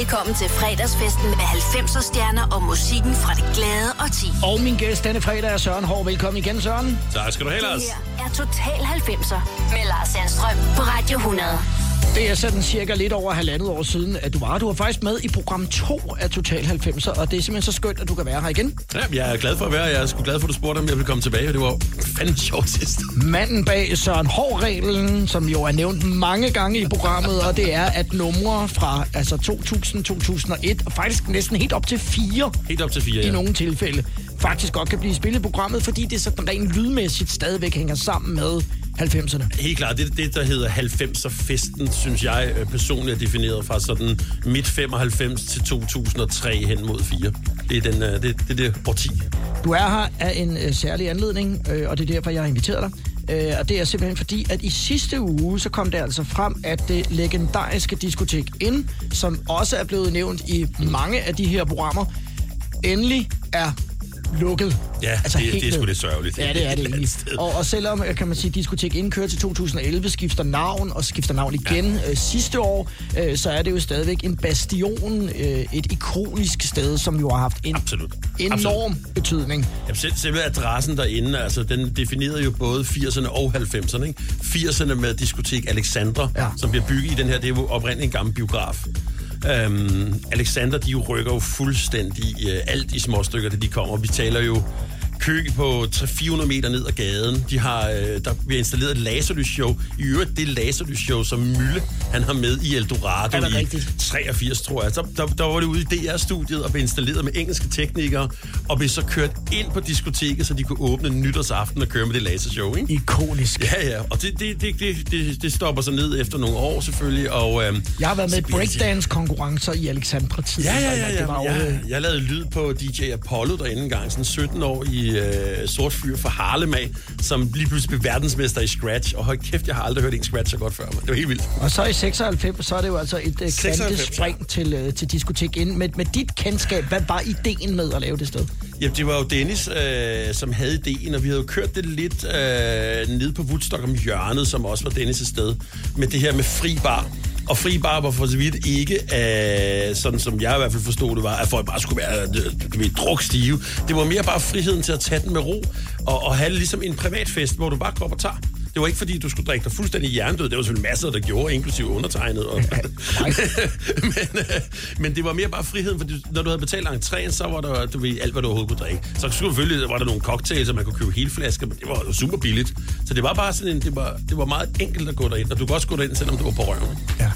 velkommen til fredagsfesten med 90'er stjerner og musikken fra det glade årti. Og min gæst denne fredag er Søren Haahr. Velkommen igen, Søren. Tak skal du have, Lars. Det her er Total 90'er med Lars Sandstrøm på Radio 100. Det er sådan cirka lidt over halvandet år siden, at du var. Du var faktisk med i program 2 af Total 90'er, og det er simpelthen så skønt, at du kan være her igen. Ja, jeg er glad for at være. Jeg er sgu glad for, at du spurgte, om jeg ville komme tilbage, og det var fandme sjovt sidst. Manden bag Søren Haahr-reglen, som jo er nævnt mange gange i programmet, og det er, at numre fra altså 2000, 2001, og faktisk næsten helt op til fire, i ja. Nogle tilfælde, faktisk godt kan blive spillet i programmet, fordi det sådan rent lydmæssigt stadigvæk hænger sammen med 90'erne. Helt klart. Det der hedder 90'er-festen, synes jeg personligt er defineret fra sådan midt 95 til 2003 hen mod 4. Det er det årti. Du er her af en særlig anledning, og det er derfor, jeg har inviteret dig. Og det er simpelthen fordi, at i sidste uge, så kom det altså frem, at det legendariske Diskotek Ind, som også er blevet nævnt i mange af de her programmer, endelig er lukket. Ja, altså det er sgu lidt sørgeligt. Ja, det er det egentlig. Og selvom, kan man sige, Diskotek Ind kører til 2011, skifter navn igen sidste år, så er det jo stadigvæk en bastion, et ikonisk sted, som jo har haft en enorm betydning. Jamen, selve adressen derinde, altså, den definerede jo både 80'erne og 90'erne, ikke? 80'erne med Diskotek Alexandra, ja, som bliver bygget i den her, det er jo oprindeligt en gammel biograf. Alexander, de rykker jo fuldstændig alt i små stykker, det de kommer. Vi taler jo køkken på 300-400 meter ned ad gaden. Der bliver installeret et laserlysshow. I øvrigt det laserlysshow, som Mølle han har med i Eldorado i rigtigt? 83, tror jeg. Der var det ude i DR-studiet og blev installeret med engelske teknikere, og blev så kørt ind på diskoteket, så de kunne åbne nytårsaften og køre med det lasershow, ikke? Ikonisk. Ja, og det stopper sig ned efter nogle år, selvfølgelig. Og, jeg har været med i breakdance-konkurrencer i Alexandra-tiden. Ja. Jeg lavede lyd på DJ Apollo derinde engang, sådan 17 år i sort fyr fra Harlem af, som lige pludselig blev verdensmester i scratch. Og hold kæft, jeg har aldrig hørt en scratch så godt før, men det var helt vildt. Og så i 96, så er det jo altså et kvantespring ja. til Diskotek Ind. Med dit kendskab, hvad var ideen med at lave det sted? Jamen, det var jo Dennis, som havde ideen, og vi havde jo kørt det lidt ned på Woodstock om hjørnet, som også var Dennis' sted, med det her med fribar. Og fribar var for så vidt ikke, sådan som jeg i hvert fald forstod det var, at folk bare skulle være drukstive. Det var mere bare friheden til at tage den med ro, og have det ligesom en privatfest, hvor du bare går op og tager. Det var ikke fordi, du skulle drikke dig fuldstændig hjernedød. Det var selvfølgelig masser, der gjorde, inklusive undertegnet. Og men det var mere bare friheden, for når du havde betalt entréen, så var der alt, hvad du overhovedet kunne drikke. Så selvfølgelig var der nogle cocktails, og man kunne købe hele flasker, men det var jo super billigt. Så det var bare sådan en, det var meget enkelt at gå derind, og du kunne også gå derind, selvom du var på røven. Ja.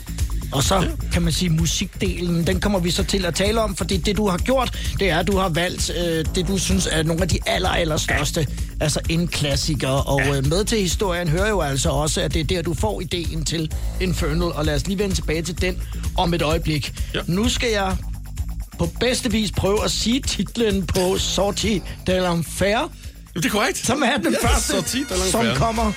Og så kan man sige, musikdelen, den kommer vi så til at tale om, fordi det, du har gjort, det er, at du har valgt det, du synes er nogle af de allerstørste, altså en klassiker. Og med til historien hører jo altså også, at det er der, du får ideen til Infernal, og lad os lige vende tilbage til den om et øjeblik. Ja. Nu skal jeg på bedste vis prøve at sige titlen på Sortie de L'Enfer. Det er korrekt. Som er den første, som kommer.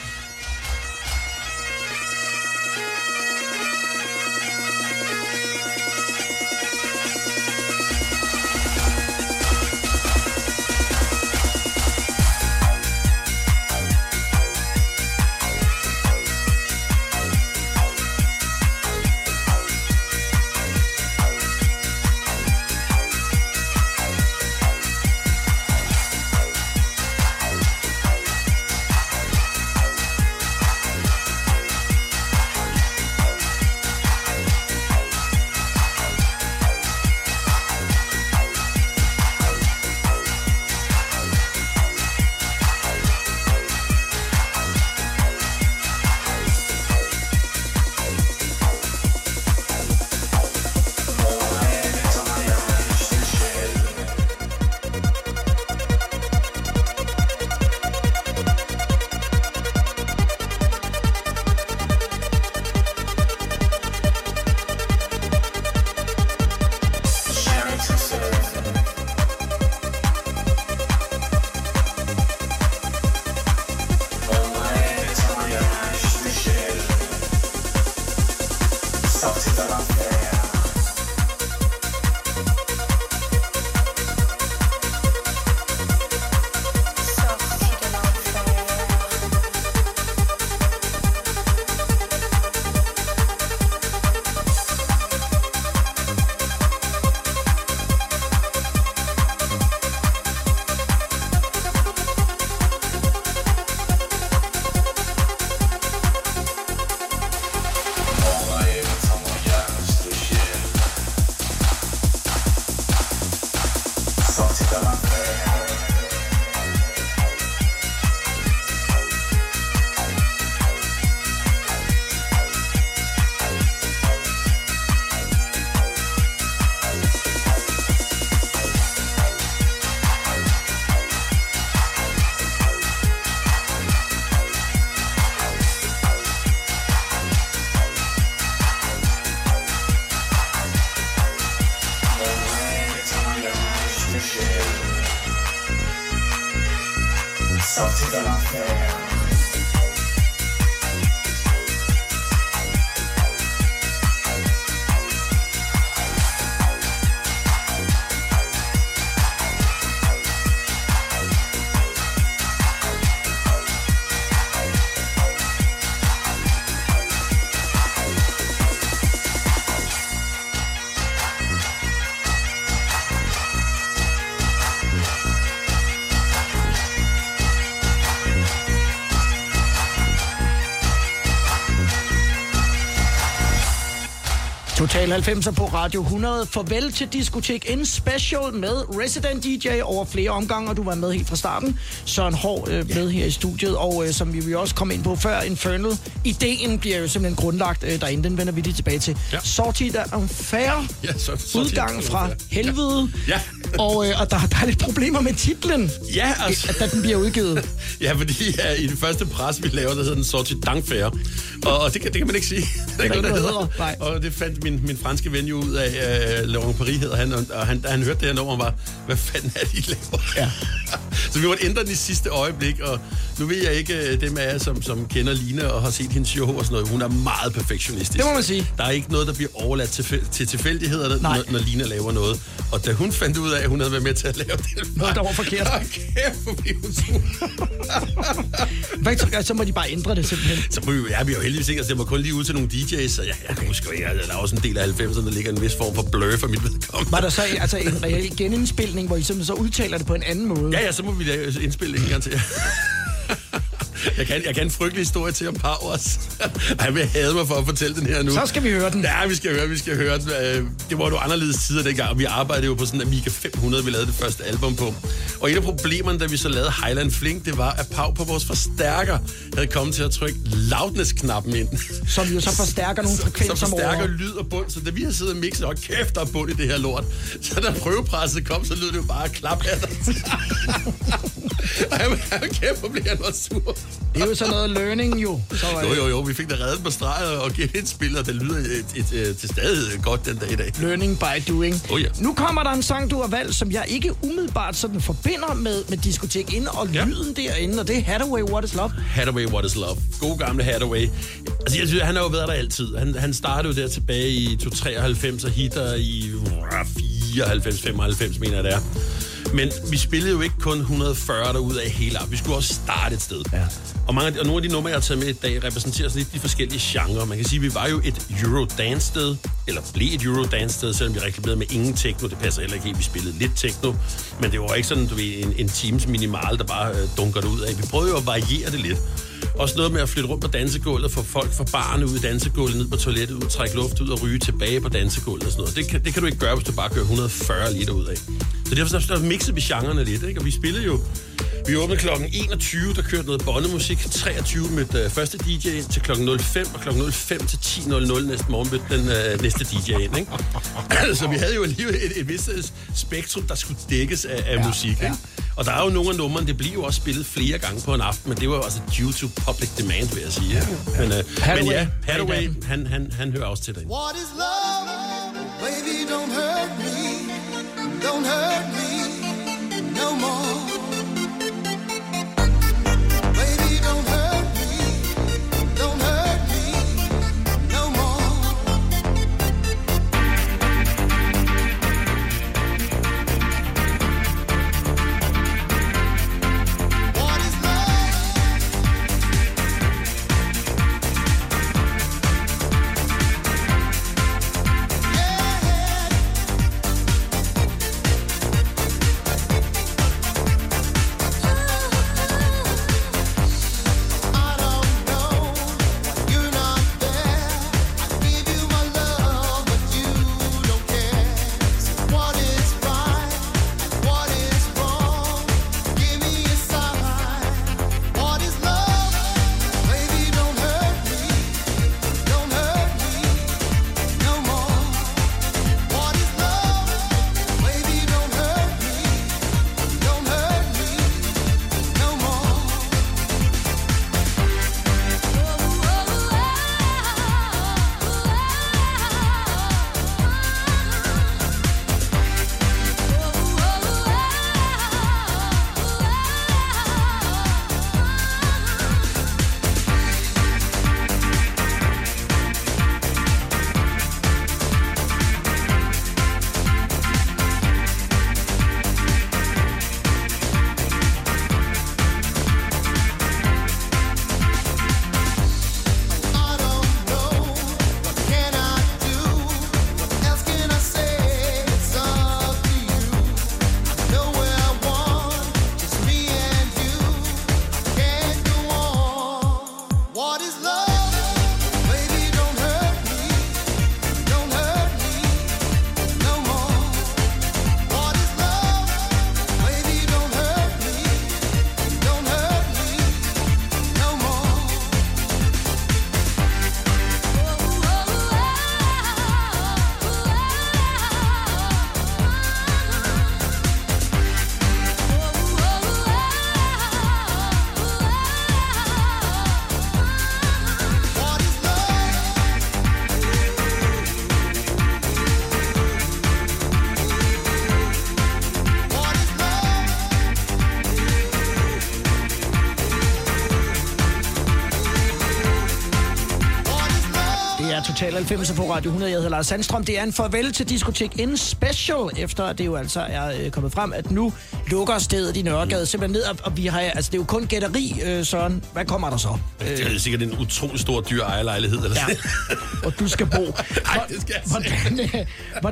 Sortie de l'Enfer. Total 90'er på Radio 100. Farvel til Diskotek Ind Special med Resident DJ over flere omgange, og du var med helt fra starten. Søren Haahr med her i studiet, og som vi også kom ind på før, Infernal. Ideen bliver jo simpelthen grundlagt derinde, den vender vi lige tilbage til. Ja. Sortie de l'Enfer, udgangen fra helvede, og der er lidt problemer med titlen, da den bliver udgivet. Ja, fordi i den første pres, vi laver, der hedder den Sortie de l'Enfer, og det kan man ikke sige. Det er ikke noget, der hedder. Og det fandt min franske ven jo ud af, Laurent Paris hedder han, og han, da han hørte det her nummer, var, hvad fanden er det, I laver? Ja. Så vi måtte ændre den i sidste øjeblik, og nu ved jeg ikke dem af jer, som kender Line og har set hendes show og sådan noget. Hun er meget perfektionistisk. Det må man sige. Der er ikke noget, der bliver overladt til tilfældigheder, når Line laver noget. Og da hun fandt ud af, at hun havde været med til at lave det, der var forkert. Så må de bare ændre det simpelthen. Så vi er jo heldigvis ikke, altså det var kun lige ud til nogle DJ's, så jeg husker ikke, der er også en del af 90'erne, der ligger en vis form for blur for mit vedkommende. Var der så altså en reel genindspilning, hvor I simpelthen så udtaler det på en anden måde? Ja, så må vi da indspille en gang til. Jeg kan en frygtelig historie til om Pau også. Han vil hade mig for at fortælle den her nu. Så skal vi høre den. Ja, vi skal høre den. Det var jo anderledes tider dengang. Vi arbejdede jo på sådan en Amiga 500, vi lavede det første album på. Og et af problemerne, da vi så lavede Highland Flink, det var, at Pau på vores forstærker havde kommet til at trykke loudness-knappen ind. Som jo så forstærker nogle frekvenser. Som forstærker lyd og bund. Så da vi havde siddet og mixet, og kæft, der er bund i det her lort. Så da prøvepresset kom, så lød det jo bare klap af dig. Jamen, kæft, hvor blev jeg noget sur. Det er jo sådan noget learning, jo. Jo, vi fik da reddet på streget og genindspillet, og det lyder til stadighed godt den dag i dag. Learning by doing. Oh, ja. Nu kommer der en sang, du har valgt, som jeg ikke umiddelbart sådan forbinder med Diskotek Ind og lyden derinde, og det er Haddaway, What Is Love. Haddaway, What Is Love. God gamle Haddaway. Altså, jeg synes, han har jo været der altid. Han startede jo der tilbage i 1993 og hitter i 94-95, mener jeg det er. Men vi spillede jo ikke kun 140 derude af hele op. Vi skulle også starte et sted. Ja. Og nogle af de numre, jeg har taget med i dag, repræsenterer sådan lidt de forskellige genrer. Man kan sige, at vi var jo et Eurodance-sted, eller blev et Eurodance-sted, selvom vi reklamerede med ingen techno. Det passer heller ikke helt. Vi spillede lidt techno, men det var ikke sådan, du ved, en times minimal, der bare dunker det ud af. Vi prøvede jo at variere det lidt. Også noget med at flytte rundt på dansegulvet, få folk fra barne ud i dansegulvet, ned på toilettet, ud, trække luft ud og ryge tilbage på dansegulvet og sådan noget. Det kan du ikke gøre, hvis du bare kører 140 liter ud af. Så derfor så mixede vi genrerne lidt, ikke? Og vi spillede jo... Vi åbnede kl. 21, der kørte noget bondemusik, 23 med første DJ til kl. 05, og kl. 05 til 10.00 næste morgen med den næste DJ ind, ikke? Så vi havde jo alligevel et vist spektrum, der skulle dækkes af musik, ikke? Og der er jo nogle af numrene, det bliver jo også spillet flere gange på en aften, men det var jo også due to public demand, vil jeg sige. Ja. Men Haddaway, han hører også til det. What is love? Baby, don't hurt me. Don't hurt me no more. er Total 90'er på Radio 100. Jeg hedder Lars Sandstrøm. Det er en farvel til Diskotek Ind special, efter det jo altså er kommet frem, at nu lukker stedet i Nørregade simpelthen ned, og vi har, altså det er jo kun gætteri, Søren. Hvad kommer der så? Det er sikkert en utrolig stor dyr ejerlejlighed, eller sådan. Ja. Og du skal bo. Ej, det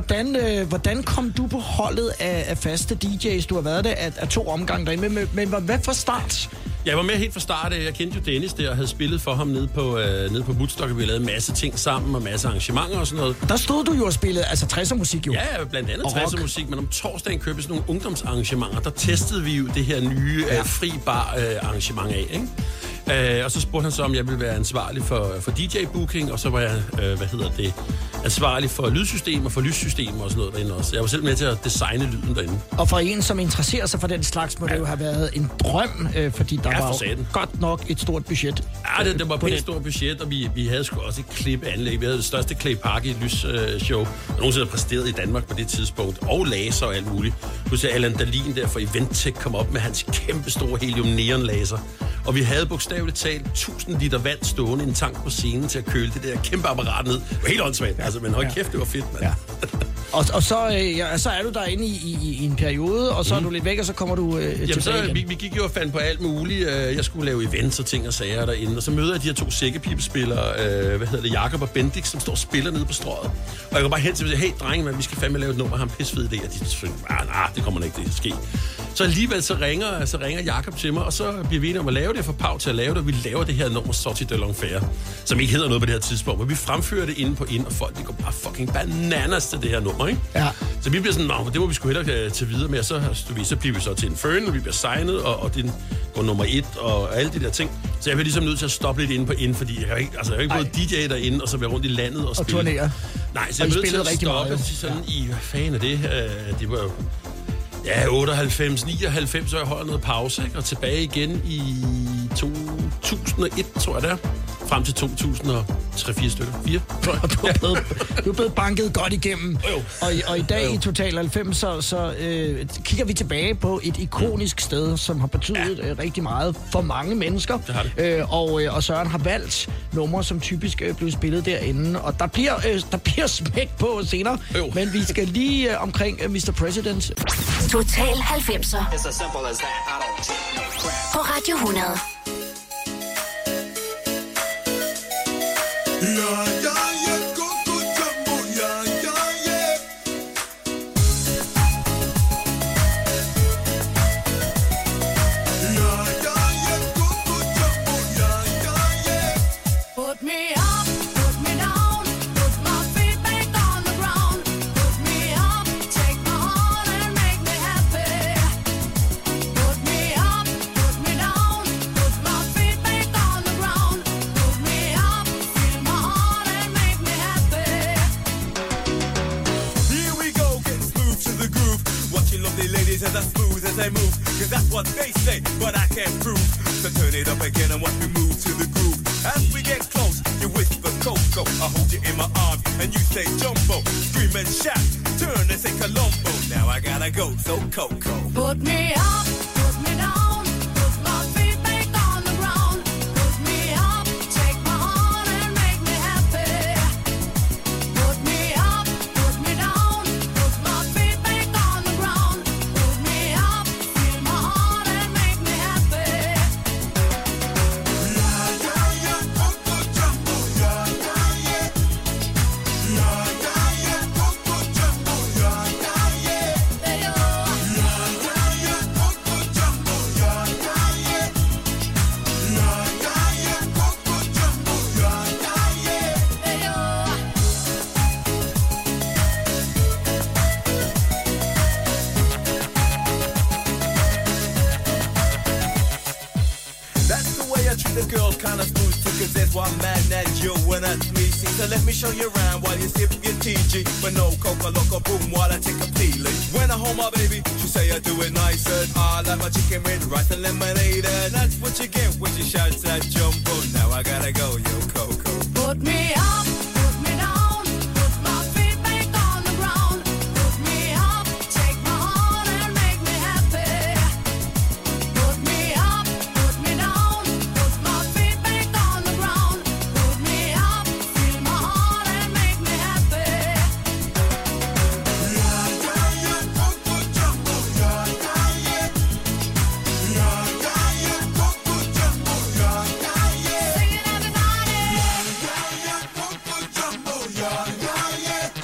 skal hvordan kom du på holdet af faste DJ's? Du har været det af to omgange derinde, men var med fra start? Jeg var med helt fra start. Jeg kendte jo Dennis der og havde spillet for ham nede på Woodstock, og vi lavede masse ting sammen og masse arrangementer og sådan noget. Der stod du jo og spillede, altså 60'er musik jo. Ja, blandt andet 60'er musik, men om torsdagen købte sådan nogle ungdomsarrangementer. Der testede vi jo det her nye fri bar arrangement af, ikke? Og så spurgte han så, om jeg ville være ansvarlig for DJ-booking, og så var jeg, ansvarlig for lydsystemer, og sådan noget derinde også. Jeg var selv med til at designe lyden derinde. Og for en, som interesserer sig for den slags, må det jo have været en drøm, fordi der var godt nok et stort budget. Ja, det var et stort budget, og vi havde sgu også et klip-anlæg. Vi havde det største klip-park i et lysshow, der nogensinde havde præsteret i Danmark på det tidspunkt, og laser og alt muligt. Pludselig Allan Dahlin der fra Eventtech kom op med hans kæmpe store helium-neon-laser, og vi havde bogstaveligt talt 1000 liter vand stående i en tank på scenen til at køle det der kæmpe apparat ned. Det var helt åndssvagt, altså, men hold kæft, det var fedt, mand. Ja. Og så er du derinde i en periode, og så er du lidt væk, og så kommer du tilbage så, igen. Vi gik jo og fandt på alt muligt. Jeg skulle lave events og ting og sager derinde, og så møder jeg de her to sækkepipespillere, Jakob og Bendik, som står og spiller nede på strøget. Og jeg går bare hen til og siger, hey drenge, man, vi skal fandme lave et nummer, han pissefed idé. Og de synes, nej, det kommer ikke til at ske. Så alligevel så ringer Jakob til mig, og så bliver vi enige om at lave det, for Pau til at lave det, og vi laver det her nummer Sortie de L'Enfer, som ikke hedder noget på det her tidspunkt, men vi fremfører det inde på Ind, og folk, de går bare fucking bananas til det her nummer, ikke? Ja. Så vi bliver sådan, det må vi sgu hellere tage videre med, og så bliver vi så til en føn, og vi bliver signet, og det går nummer 1, og alle de der ting. Så jeg bliver ligesom nødt til at stoppe lidt inde på Ind, fordi jeg har ikke både DJ derinde, og så være rundt i landet og spille. Og turnere. Nej, så jeg bliver nødt til at stoppe meget, sådan i, hvad fanden er det? Det var jo... Ja, 98, 99, så jeg holder noget pause, ikke? Og tilbage igen i 2001, tror jeg der. Frem til 2003-4 stykker. 4, tror jeg. Du er blevet banket godt igennem. Og i dag i Total 90, så kigger vi tilbage på et ikonisk sted, som har betydet rigtig meget for mange mennesker. Det har det. Og Søren har valgt numre, som typisk blev spillet derinde. Og der bliver smæk på senere, men vi skal lige omkring Mr. President. Total 90'er. På Radio 100.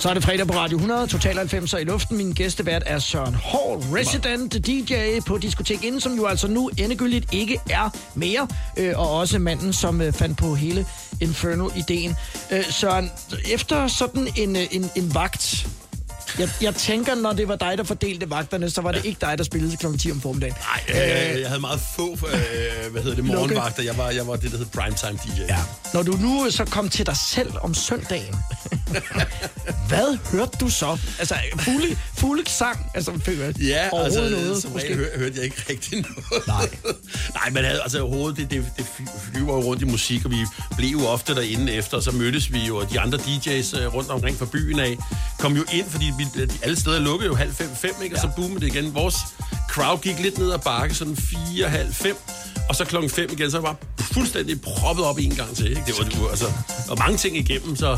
Så er det fredag på Radio 100, Total 90'er i luften. Min gæstevært er Søren Haahr, resident DJ på Diskotek Ind, som jo altså nu endegyldigt ikke er mere. Og også manden, som fandt på hele Inferno-ideen. Søren, efter sådan en vagt... Jeg tænker, når det var dig, der fordelte vagterne, så var det ikke dig, der spillede kl. 10 om formiddagen. Nej, jeg havde meget få morgenvagter. Jeg var det, der hed primetime DJ. Ja. Når du nu så kom til dig selv om søndagen, hvad hørte du så? Altså, fuglesang? Altså, ja, altså, noget, som regel hørte jeg ikke rigtig noget. Nej. Nej, men altså, hovedet, det flyver rundt i musik, og vi blev jo ofte derinde efter, og så mødtes vi jo, og de andre DJ's rundt omkring fra byen af kom jo ind, fordi alle steder lukkede jo 4:30, ikke? Og så boomede det igen. Vores crowd gik lidt ned ad bakke, sådan 4:30, og så 5:00 igen, så var fuldstændig proppet op en gang til, ikke? Det var altså, og mange ting igennem, så...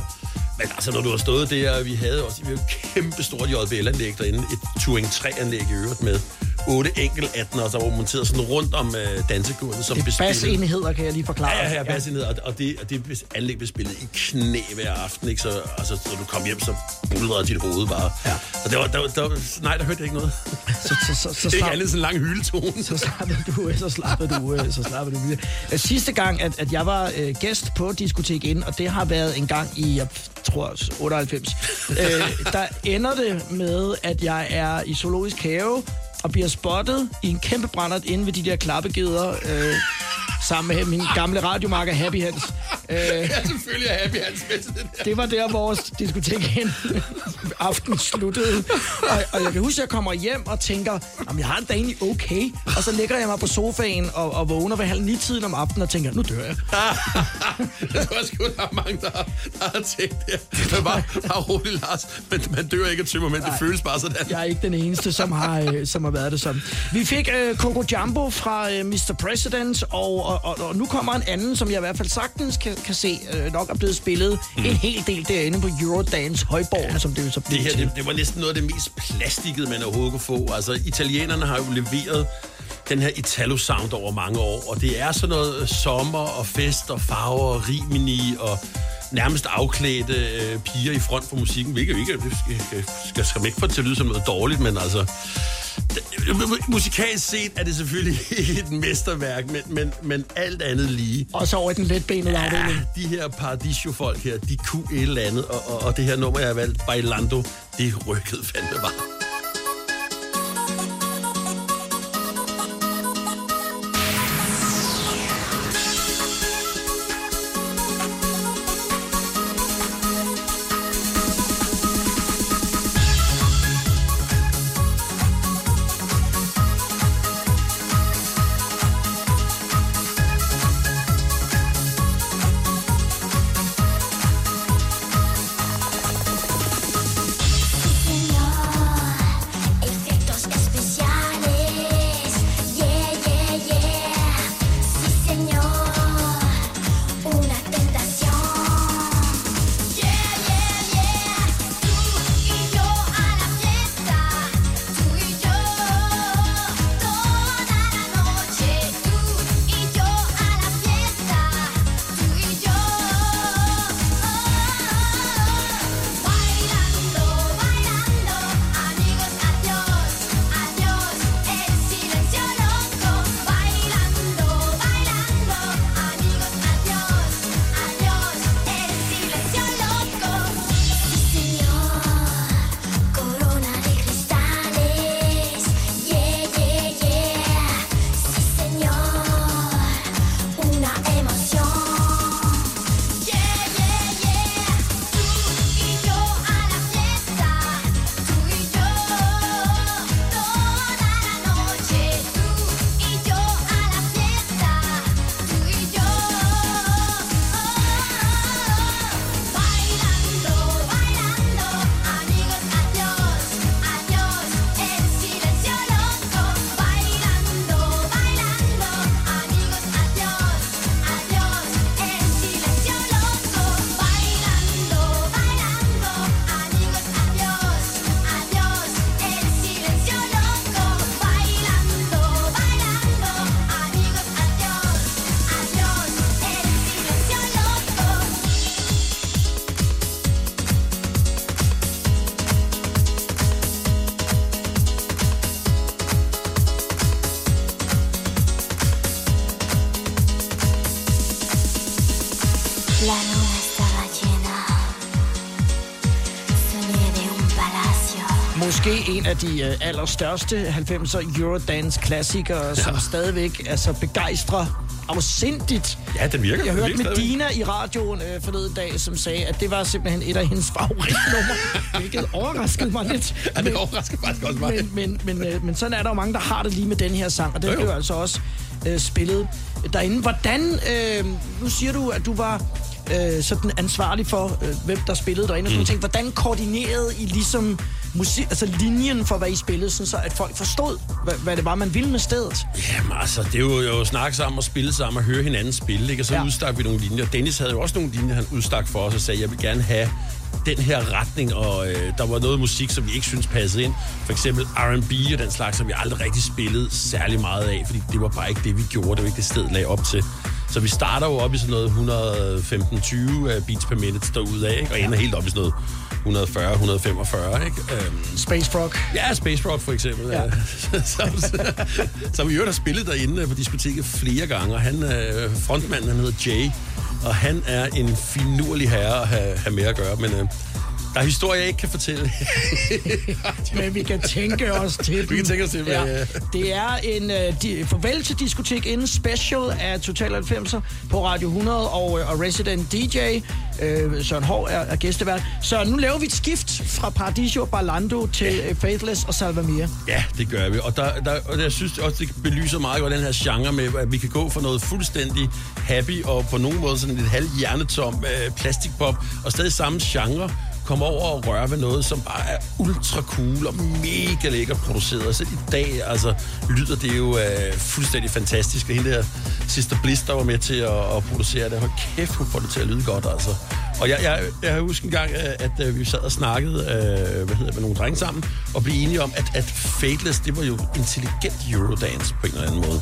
Men altså, når du har stået der, vi havde også et kæmpestort JBL-anlæg derinde, et Touring 3-anlæg i øvrigt med 8 enkelt 18'ere, der var monteret sådan rundt om dansegulvet. Som det er basenheder, kan jeg lige forklare. Ja, basenheder, og det anlæg blev spillet i knæ hver aften, ikke? Så altså, når du kom hjem, så bullerede dit hoved bare. Ja. Og der hørte jeg ikke noget. Så det er ikke andet sådan en lang hyletone. Så slappede du videre. Sidste gang, at jeg var gæst på Diskotek Ind, og det har været en gang i... Jeg tror 98. Der ender det med, at jeg er i zoologisk have og bliver spottet i en kæmpe brændert inde ved de der klappegeder sammen med min gamle radiomarker Happy Hans. Ja, selvfølgelig er Happy Hans med til det der. Det var der, vores diskotek Ind aften sluttede. Og jeg kan huske, at jeg kommer hjem og tænker, jamen jeg har det da egentlig okay. Og så lægger jeg mig på sofaen og vågner ved 8:30 om aftenen og tænker, nu dør jeg. Jeg tror sgu, der er mange, der har tænkt det. Men bare roligt, Lars. Men man dør ikke af tømmer, men det føles bare sådan. Jeg er ikke den eneste, som har været det sådan. Vi fik Coco Jumbo fra Mr. President, og nu kommer en anden, som jeg i hvert fald sagtens kan se nok er blevet spillet en hel del derinde på Eurodance Højborgen, ja, som det jo så blev til. Det var næsten noget af det mest plastikkede, man overhovedet kunne få. Altså, italienerne har jo leveret den her Italo-sound over mange år, og det er sådan noget sommer og fest og farver og Rimini og nærmest afklædte piger i front for musikken, hvilket jo ikke skal ikke få til at lyde som noget dårligt, men altså... Musikalt set er det selvfølgelig et mesterværk, men alt andet lige. Og så over den letbenede afdeling. Ja, de her Paradiso-folk her, de kunne et eller andet, og det her nummer, jeg har valgt, Bailando, det rykkede fandme bare. måske en af de allerstørste 90'er Eurodance-klassikere, ja, som stadigvæk altså, begejstrer afsindigt. Ja, den virker. Jeg hørte Medina i radioen forleden dag, som sagde, at det var simpelthen et af hendes favoritnummer, hvilket overraskede mig lidt. Ja, det overraskede faktisk også mig. Men sådan er der jo mange, der har det lige med den her sang, og den blev altså også spillet derinde. Hvordan, nu siger du, at du var sådan ansvarlig for, hvem der spillede derinde, og sådan tænkte, hvordan koordinerede I ligesom musik, altså linjen for, hvad I spillede, sådan så at folk forstod, hvad det var, man ville med stedet? Jamen altså, det er jo snakke sammen og spille sammen og høre hinanden spille, ikke? Og så udstak vi nogle linjer. Dennis havde jo også nogle linjer, han udstak for os og sagde, jeg vil gerne have den her retning, og der var noget musik, som vi ikke synes passede ind. For eksempel R&B og den slags, som vi aldrig rigtig spillede særlig meget af, fordi det var bare ikke det, vi gjorde. Det var ikke det sted, lagde op til. Så vi starter jo op i sådan noget 115-20 beats per minute derudad, ikke? Og ender helt op i sådan noget 140-145, ikke? Space Frog. Ja, Space Frog for eksempel. Ja. Som vi jo har spillet derinde på diskoteket flere gange, og han, frontmanden, han hedder Jay, og han er en finurlig herre at have med at gøre, men der er historier, jeg ikke kan fortælle. Men vi kan tænke os til dem. Vi kan tænke os til dem, ja. Det er en farvel til Diskotek Ind special af Total 90'er på Radio 100, og resident DJ Søren Haahr er gæstevært. Så nu laver vi et skift fra Paradiso Barlando til Faithless og Salva Mira. Ja, det gør vi. Og jeg synes også, det belyser meget godt den her genre med, at vi kan gå for noget fuldstændig happy og på nogen måde sådan lidt halvhjernetom plastikpop og stadig samme genre. Kom over og røre ved noget, som bare er ultra cool og mega lækkert produceret. Og selv i dag, altså, lyder det jo fuldstændig fantastisk. Hende der Sister Bliss, der var med til at producere det. Hold kæft, hun får det til at lyde godt, altså. Og jeg husker en gang, at vi sad og snakkede med nogle drenge sammen, og blev enige om, at Faithless, det var jo intelligent Eurodance på en eller anden måde.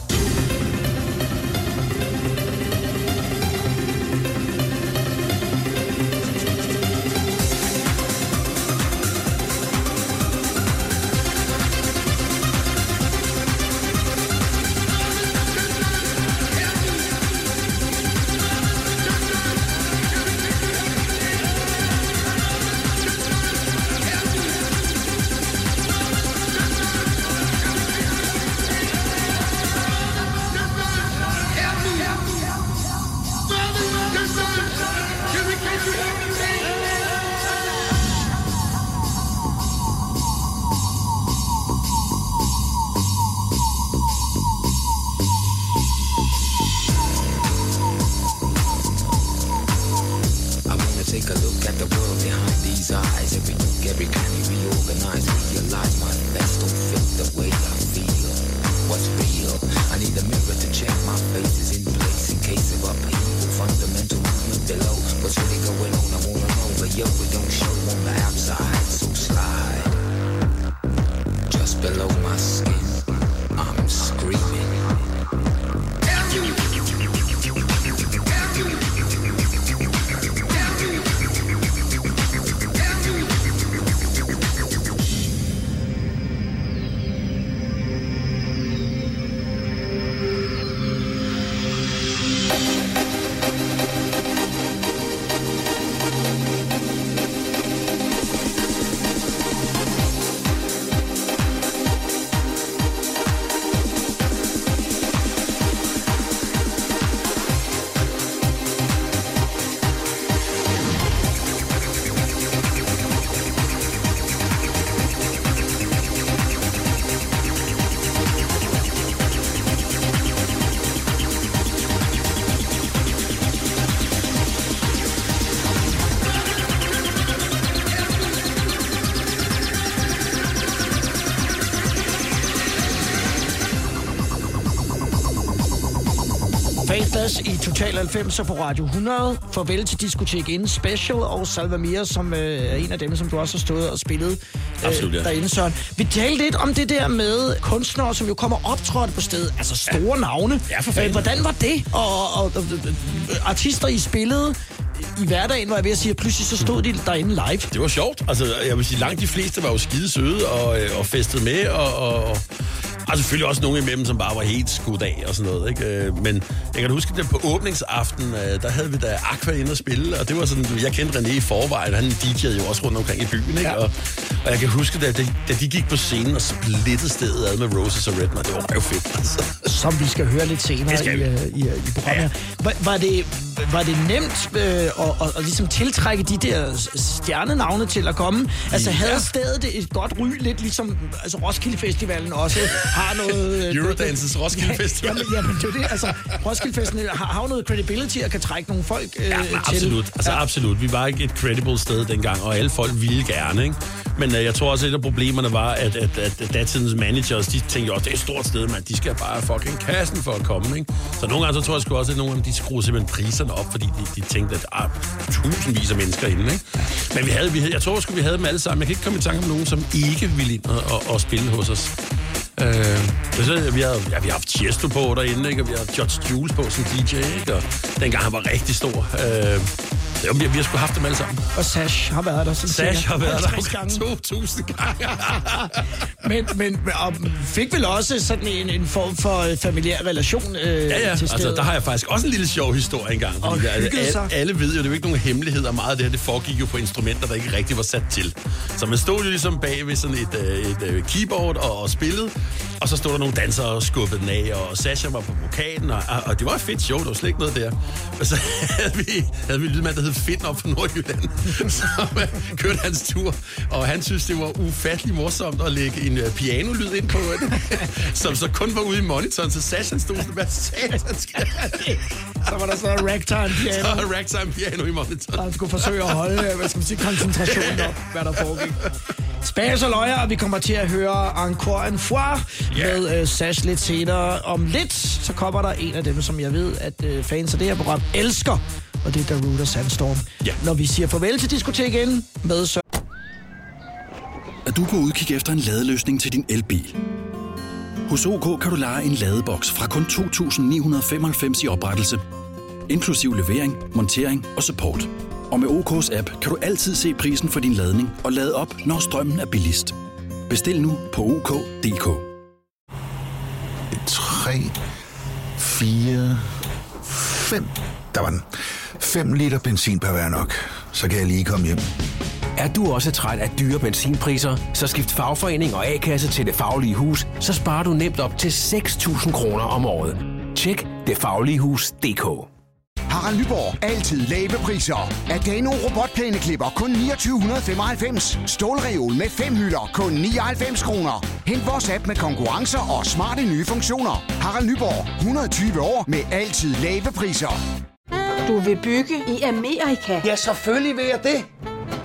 I Total 90'er på Radio 100. Farvel til Diskotek Ind special og Salva Mira, som er en af dem, som du også har stået og spillet derinde, Søren. Vi talte lidt om det der med kunstnere, som jo kommer optrådt på stedet. Altså store navne. Ja, for fanden. Hvordan var det? Og artister, I spillede i hverdagen, hvor jeg ved at sige, at pludselig så stod de derinde live. Det var sjovt. Altså, jeg vil sige, langt de fleste var jo skide søde og festede med og Og selvfølgelig også nogle imellem, som bare var helt skudt af og sådan noget, ikke? Men jeg kan huske, at på åbningsaften, der havde vi da Aqua inde at spille, og det var sådan, jeg kendte René i forvejen, han DJ'ede jo også rundt omkring i byen, ikke? Ja. Og jeg kan huske, da de gik på scenen og splittede stedet ad med Roses og Redman, det var meget fedt, altså. Som vi skal høre lidt senere i programmet. Ja. Var det nemt at ligesom tiltrække de der stjernenavne til at komme? Altså havde stedet et godt ry, lidt ligesom altså Roskilde-festivalen også har noget... Eurodances Roskilde-festival. Jamen, det er det. Altså, Roskilde-festivalen har noget credibility og kan trække nogle folk til. Absolut. Altså, ja, absolut. Vi var ikke et credible sted dengang, og alle folk ville gerne, ikke? Men jeg tror også, et af problemerne var, at datidens managers, de tænkte også, det er et stort sted, man. De skal bare fucking kassen for at komme, ikke? Så nogle gange, så tror jeg sgu også, at nogle af dem, de skruede simpelthen priserne op, fordi de tænkte, at tusindvis af mennesker inde, ikke? Men jeg tror sgu, vi havde dem alle sammen. Jeg kan ikke komme i tanke om nogen, som ikke ville ind og spille hos os. Vi har haft Tiesto på derinde, ikke? Og vi har George Jules på som DJ, ikke? Og dengang han var rigtig stor. Vi har sgu haft dem alle sammen. Og Sash har været der. Sash har været der 2000 gange. men fik vel også sådan en form for familiær relation ja. Til altså, der har jeg faktisk også en lille sjov historie engang. Alle ved jo, det er jo ikke nogen hemmeligheder meget af det her. Det foregik jo på instrumenter, der ikke rigtig var sat til. Så man stod jo ligesom bag ved sådan et keyboard og spillede. Og så stod der nogle dansere og skubbede den af, og Sasha var på vokalen, og det var et fedt show, der var slet ikke noget der. Og så havde vi en lydmand, der hed Finn op fra Nordjylland, som kørte hans tur, og han synes, det var ufattelig morsomt at lægge en pianolyd ind på den, som så kun var ude i monitoren, så Sasha stod sådan, hvad satan skal jeg? Så var der så ragtime-piano. Så var ragtime-piano i monitoren. Og han skulle forsøge at holde, hvad skal man sige, koncentrationen op, hvad der foregik. Space og løjer, og vi kommer til at høre encore en fois med Sash lidt senere. Om lidt, så kommer der en af dem, som jeg ved, at fans af det her program elsker. Og det er Darude og Sandstorm. Yeah. Når vi siger farvel til Diskotek Ind med Søren. Er du på udkig efter en ladeløsning til din elbil? Hos OK kan du leje en ladeboks fra kun 2.995 i oprettelse, inklusiv levering, montering og support. Og med OK's app kan du altid se prisen for din ladning og lade op, når strømmen er billigst. Bestil nu på OK.dk. 3, 4, 5. Der var den. 5 liter benzin per vær nok. Så kan jeg lige komme hjem. Er du også træt af dyre benzinpriser, så skift fagforening og A-kasse til Det Faglige Hus, så sparer du nemt op til 6.000 kroner om året. Tjek detfagligehus.dk. Harald Nyborg. Altid lave priser. Adano robotplæneklipper kun 2995. Stålreol med 5 hylder kun 99 kroner. Hent vores app med konkurrencer og smarte nye funktioner. Harald Nyborg. 120 år med altid lave priser. Du vil bygge i Amerika? Ja, selvfølgelig vil jeg det.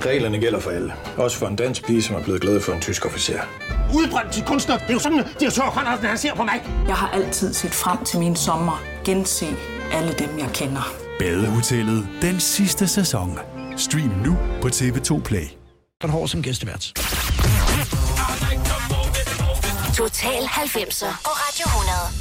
Reglerne gælder for alle. Også for en dansk pige, som er blevet glad for en tysk officer. Udbrændt til kunstner. Det er jo sådan, at direktør Conradsen, han ser på mig. Jeg har altid set frem til min sommer. Gense alle dem, jeg kender. Badehotellet. Den sidste sæson. Stream nu på TV2 Play. Søren Haahr som gæstevært. Total 90'er og Radio 100.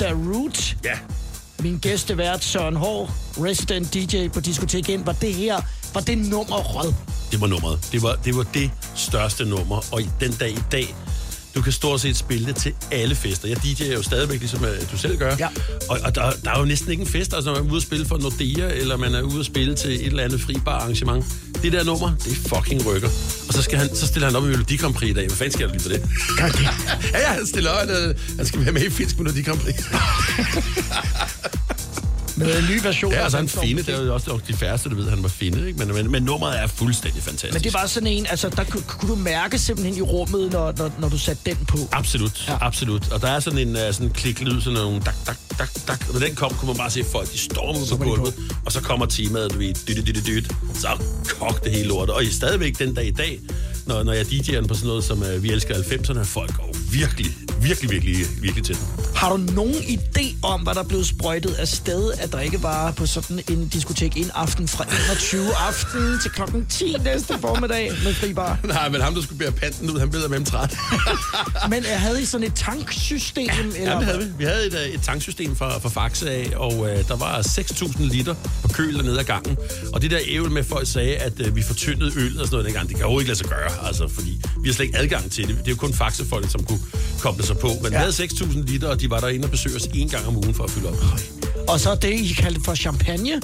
Darude. Ja. Min gæstevært Søren Haahr, resident DJ på Diskotek Ind, var det nummeret. Det var nummeret. Det var det største nummer, og den dag i dag, du kan stort set spille det til alle fester. Jeg DJ'er jo stadigvæk, ligesom du selv gør, ja. Og der er jo næsten ikke en fest, altså man er ude at spille for Nordea, eller man er ude at spille til et eller andet fribar arrangement. Det der nummer, det er fucking rykker. Og så stiller han op i Melodi Grand Prix i dag. Hvad fanden sker der lige for det? Ja, han stiller op, han skal være med i finsk Melodi Grand Prix. Med en ny version. Ja, altså han finde, det er jo også de færreste, du ved, han var finde, ikke? Men nummeret er fuldstændig fantastisk. Men det var sådan en, altså der kunne du mærke simpelthen i rummet, når du satte den på. Absolut, ja. Absolut. Og der er sådan en kliklyd, sådan nogle dak, dak, dak, dak. Og når den kom, kunne man bare se folk, de stormede på gulvet. Og så kommer teamet, du ved, dyt. Så kog det hele lortet. Og I stadigvæk den dag i dag, når jeg DJ'er på sådan noget, som vi elsker 90'erne, folk går virkelig til den. Har du nogen idé om, hvad der blev sprøjtet af sted af drikkevarer på sådan en diskotek en aften fra 21 aften til klokken 10 næste formiddag med fribar? Nej, men ham, der skulle bære panten ud, han blev der med ham træt. Men havde I sådan et tanksystem? Ja, eller? Ja, det havde vi. Vi havde et tanksystem fra Faxe af, og der var 6.000 liter på køl dernede ad gangen. Og det der ævel med, folk sagde, at vi fortyndede øl og sådan noget dengang, det kan jo ikke lade sig gøre, altså, fordi vi har slet ikke adgang til det. Det er jo kun Faxe-folk, som kunne koble sig på. Men vi havde 6.000 liter, og de var derinde og besøgte os en gang om ugen for at fylde op. Og så det, I kaldte for champagne,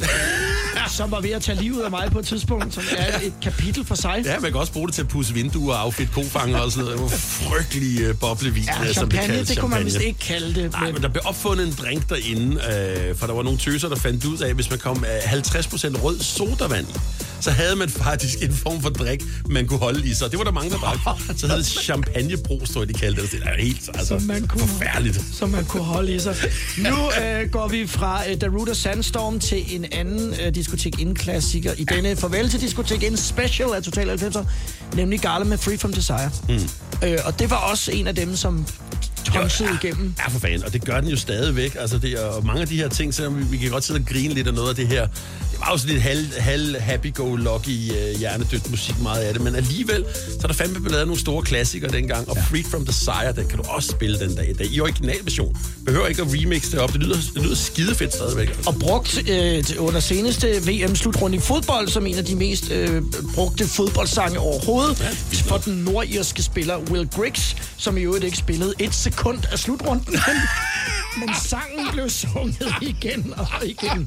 som var ved at tage livet af mig på et tidspunkt, som er et kapitel for sig. Ja, man kan også bruge det til at pudse vinduer og affedte kofanger og sådan noget. Det var frygtelige boblevin, ja, som det kaldte champagne. Det kunne man vist ikke kalde det. Men... Nej, men der blev opfundet en drink derinde, for der var nogle tøser, der fandt ud af, at hvis man kom 50% rød sodavand i, så havde man faktisk en form for drik, man kunne holde i sig. Det var der mange, der drak. Så havde det champagnebros, tror jeg, de kaldte det. Det er helt forfærdeligt. Som man kunne holde i sig. Nu går vi fra Darude Sandstorm til en anden Diskotek Ind-klassiker i denne farvel til Diskotek Ind special af Total 90'er, nemlig Garle med Free from Desire. Og det var også en af dem, som... Tonset igennem. Ja, for fanden. Og det gør den jo stadigvæk. Altså, og mange af de her ting, selvom vi kan godt sidde og grine lidt af noget af det her. Det var jo sådan lidt happy-go-lucky hjernedødt musik, meget af det. Men alligevel, så er der fandme blevet lavet nogle store klassikere dengang. Og Free From Desire, den kan du også spille den dag i dag. I originalversion. Behøver ikke at remix det op. Det lyder skidefedt stadigvæk. Altså. Og brugt under seneste VM-slutrunde i fodbold, som en af de mest brugte fodboldsange overhovedet. Ja, for den nordirske spiller Will Griggs, som i øvrigt ikke spillede et sekund af slutrunden, men sangen blev sunget igen og igen.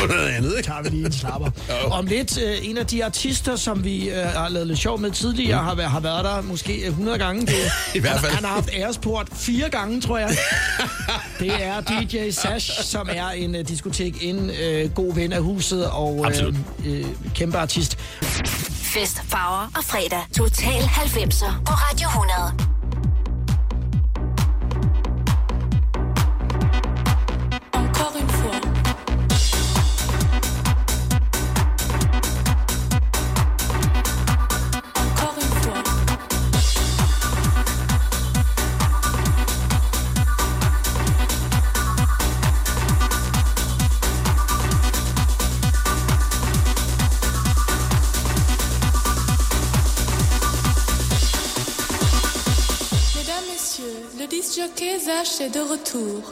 noget andet, ikke? Tager vi lige en slapper. Om lidt, en af de artister, som vi har lavet lidt sjov med tidligere, har været der måske 100 gange. Det, i hvert fald. Han har haft æresport 4 gange, tror jeg. Det er DJ Sash, som er en diskotek, en god ven af huset og kæmpe artist. Fest, farver og fredag. Total 90'er på Radio 100. Sash est de retour.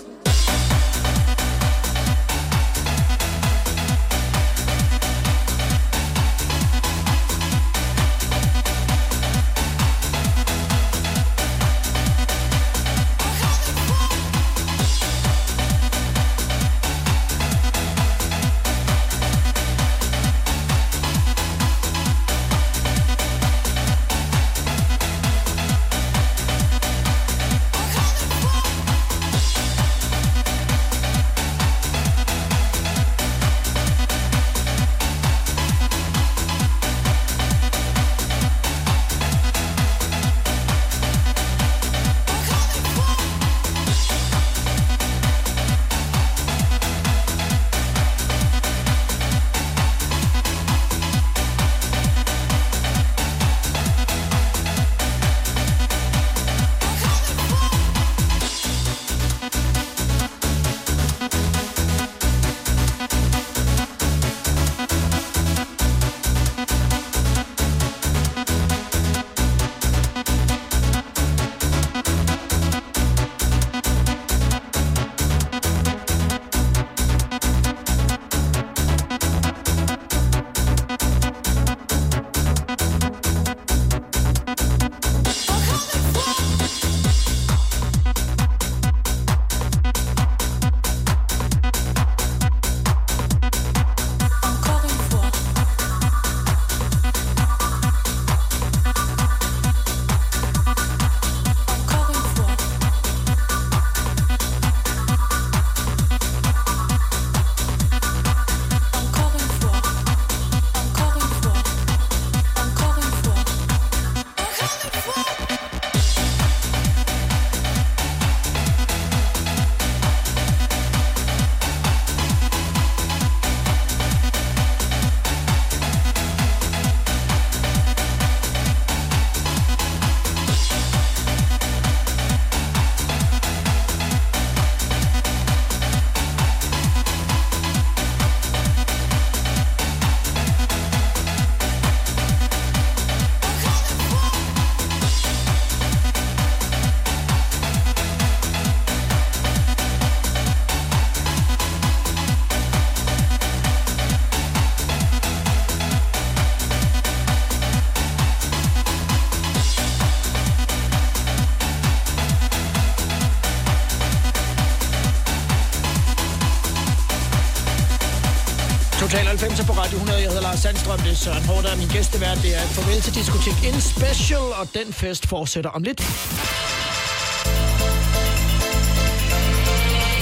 90'er på Radio 100. Jeg hedder Lars Sandstrøm, det er Søren Haahr, der er min gæstevært. Det er et farvel til Diskotek Ind Special, og den fest fortsætter om lidt.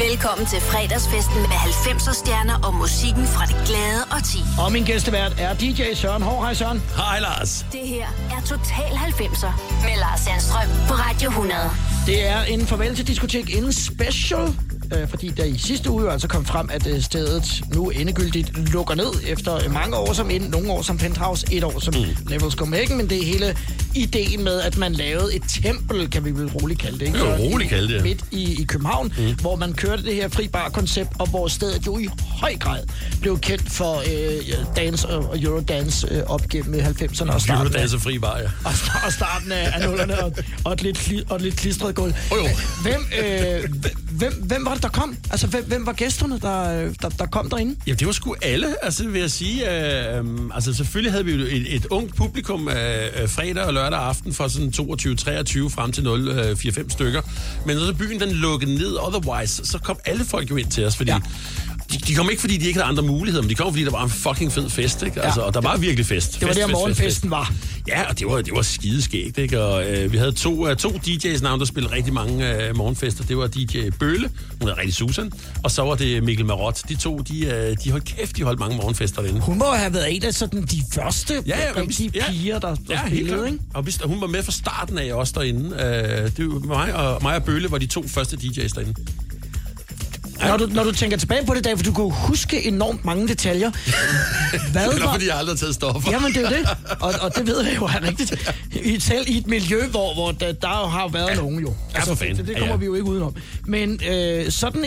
Velkommen til fredagsfesten med 90'er stjerner og musikken fra det glade årti. Og min gæstevært er DJ Søren Haahr. Hej Søren. Hej Lars. Det her er Total 90'er med Lars Sandstrøm på Radio 100. Det er en farvel til Diskotek Ind Special, fordi der i sidste uge altså kom frem, at stedet nu endegyldigt lukker ned efter mange år som Ind, nogle år som Penthouse, et år som Levels Copenhagen, men det er hele ideen med, at man lavede et tempel, kan vi vel roligt kalde det, ikke? Jo, roligt kalde det. Midt i København, hvor man kørte det her fri bar-koncept, og hvor stedet jo i høj grad blev kendt for dance og eurodance op gennem 90'erne og starten af... og fri bar, ja. Og starten af 00'erne og et lidt klistret gulv. Hvem var det, der kom? Altså, hvem var gæsterne, der kom derinde? Jamen, det var sgu alle, altså, vil jeg sige. Altså, selvfølgelig havde vi jo et ungt publikum fredag og lørdag aften fra sådan 22-23 frem til 0-4-5 stykker. Men når så byen, den lukkede ned, otherwise, så kom alle folk jo ind til os, fordi... Ja. De kom ikke, fordi de ikke havde andre muligheder, men de kom, fordi der var en fucking fed fest, ikke? Altså, ja, og der var virkelig fest. Det var der morgenfesten var. Ja, og det var skideskægt, ikke? Og vi havde to DJ's navn, der spillede rigtig mange morgenfester. Det var DJ Bølle, hun hedder rigtig Susan, og så var det Mikkel Marot. De to, de holdt kæft, de holdt mange morgenfester derinde. Hun må have været en af sådan de første rigtige piger, der spillede, ikke? Og hun var med fra starten af også derinde. Det var mig og Bølle var de to første DJ's derinde. Når du tænker tilbage på det, David, for du kan huske enormt mange detaljer. Hvad var... Det er fordi, jeg aldrig har taget stoffer. Jamen, det er det. Og det ved jeg jo er rigtigt. Selv i et miljø, hvor der har været nogen jo. Altså, det kommer vi jo ikke udenom. Men sådan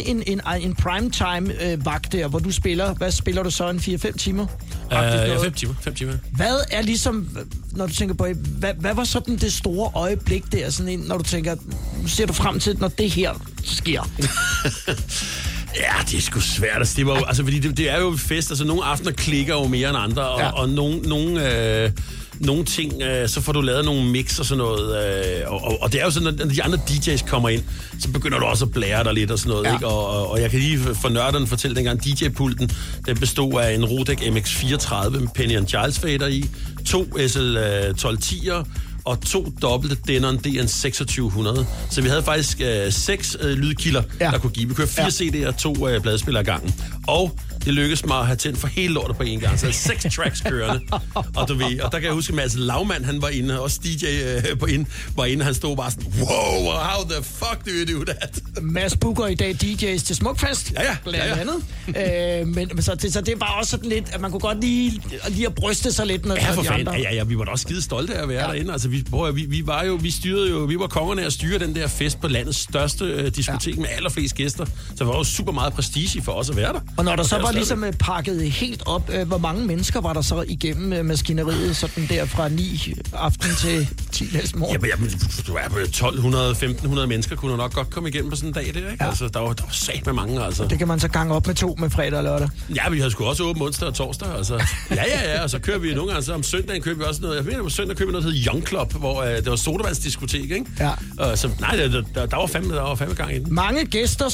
en primetime-vagt der, hvor du spiller, hvad spiller du så, en 4-5 timer? Ja, 5 timer. Hvad er ligesom, når du tænker på, hvad var sådan det store øjeblik der, sådan en, når du tænker, ser du frem til, når det her sker? Ja, det er sgu svært at stemme. Altså, fordi det er jo fest, altså nogle aftener klikker jo mere end andre, og nogle ting, så får du lavet nogle mix og sådan noget, og det er jo sådan, når de andre DJ's kommer ind, så begynder du også at blære dig lidt og sådan noget, ikke? Og jeg kan lige for nørderne fortælle, dengang DJ-pulten, den bestod af en Rodec MX34 med Penny & Giles fader i, to SL1210'er, og to dobbelte Denon DN2600. Så vi havde faktisk 6 lydkilder, der kunne give. Vi kørte 4 CD'er og 2 bladspillere ad gangen. Og det lykkedes mig at have tændt for hele lortet på en gang. Så 6 tracks kørende. Og der kan jeg huske, at Mads Lavmand, han var inde, også DJ på Ind, var inde, han stod bare sådan, wow, how the fuck do you do that? Mads booker i dag DJ's til Smukfest, blandt andet. Men så det var også sådan lidt, at man kunne godt lige at bryste sig lidt, når de andre... Ja, vi var da også skide stolte af at være derinde, altså. Vi var kongerne af at styre den der fest på landets største diskotek med allerflest gæster. Så var jo super meget prestige for os at være der. Og når der så var ligesom pakket helt op, hvor mange mennesker var der så igennem maskineriet sådan der fra 9 aften til 10 næste morgen? Jamen, 1200-1500 mennesker kunne nok godt komme igennem på sådan en dag, det ikke? Ja. Altså, der var sat med mange, altså. Og det kan man så gange op med 2 med fredag og lørdag. Ja, vi havde sgu også åbent onsdag og torsdag, altså. Ja, og så kører vi nogle gange, så om søndagen køber vi også noget. Jeg ved, om søndag køber vi noget, der hedder Young Club, hvor det var sodavandsdiskotek, ikke? Ja. Så nej, der var fandme gang i den. Mange gæster,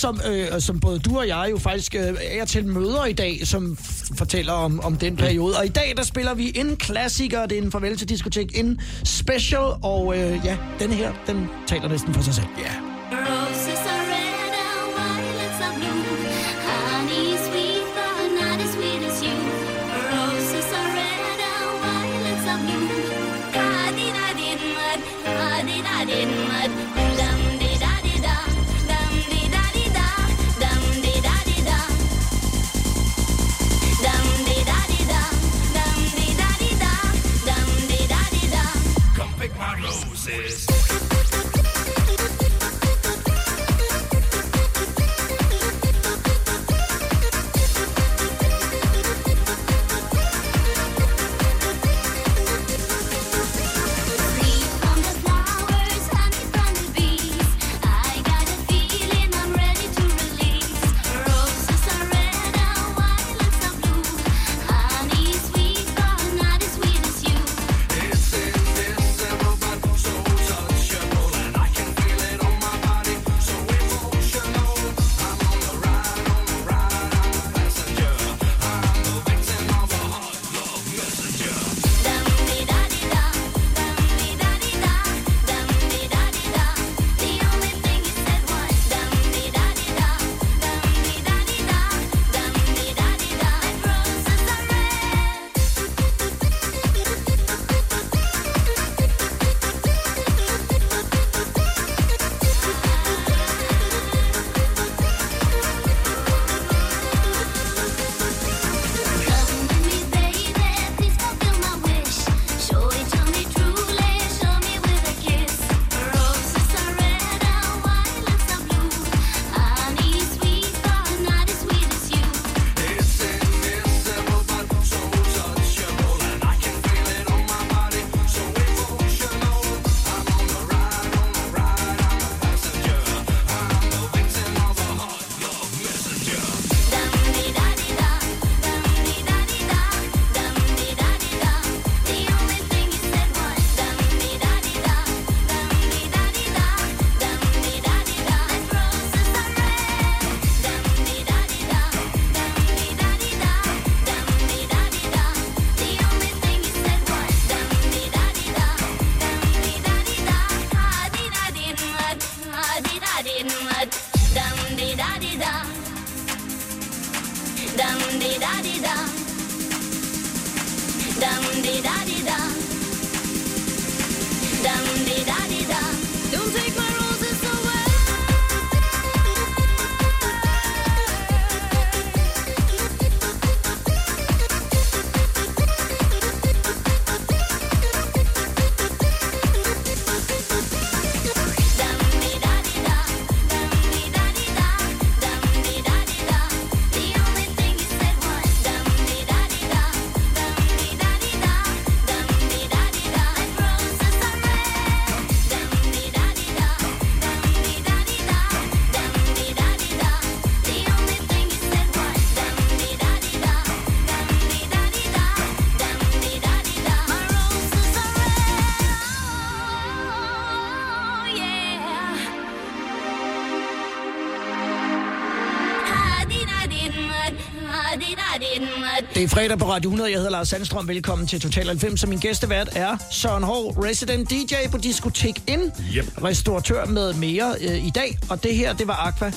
som både du og jeg jo faktisk er til møder i dag, som fortæller om den periode. Og i dag, der spiller vi en klassiker, det er en farvel til Diskotek Ind Special, og den her, den taler næsten for sig selv. Ja. Yeah. Det er fredag på Radio 100. Jeg hedder Lars Sandstrøm. Velkommen til Total 90'er. Min gæstevært er Søren Haahr, resident DJ på Diskotek Ind, restauratør med mere i dag. Og det her, det var Aqua,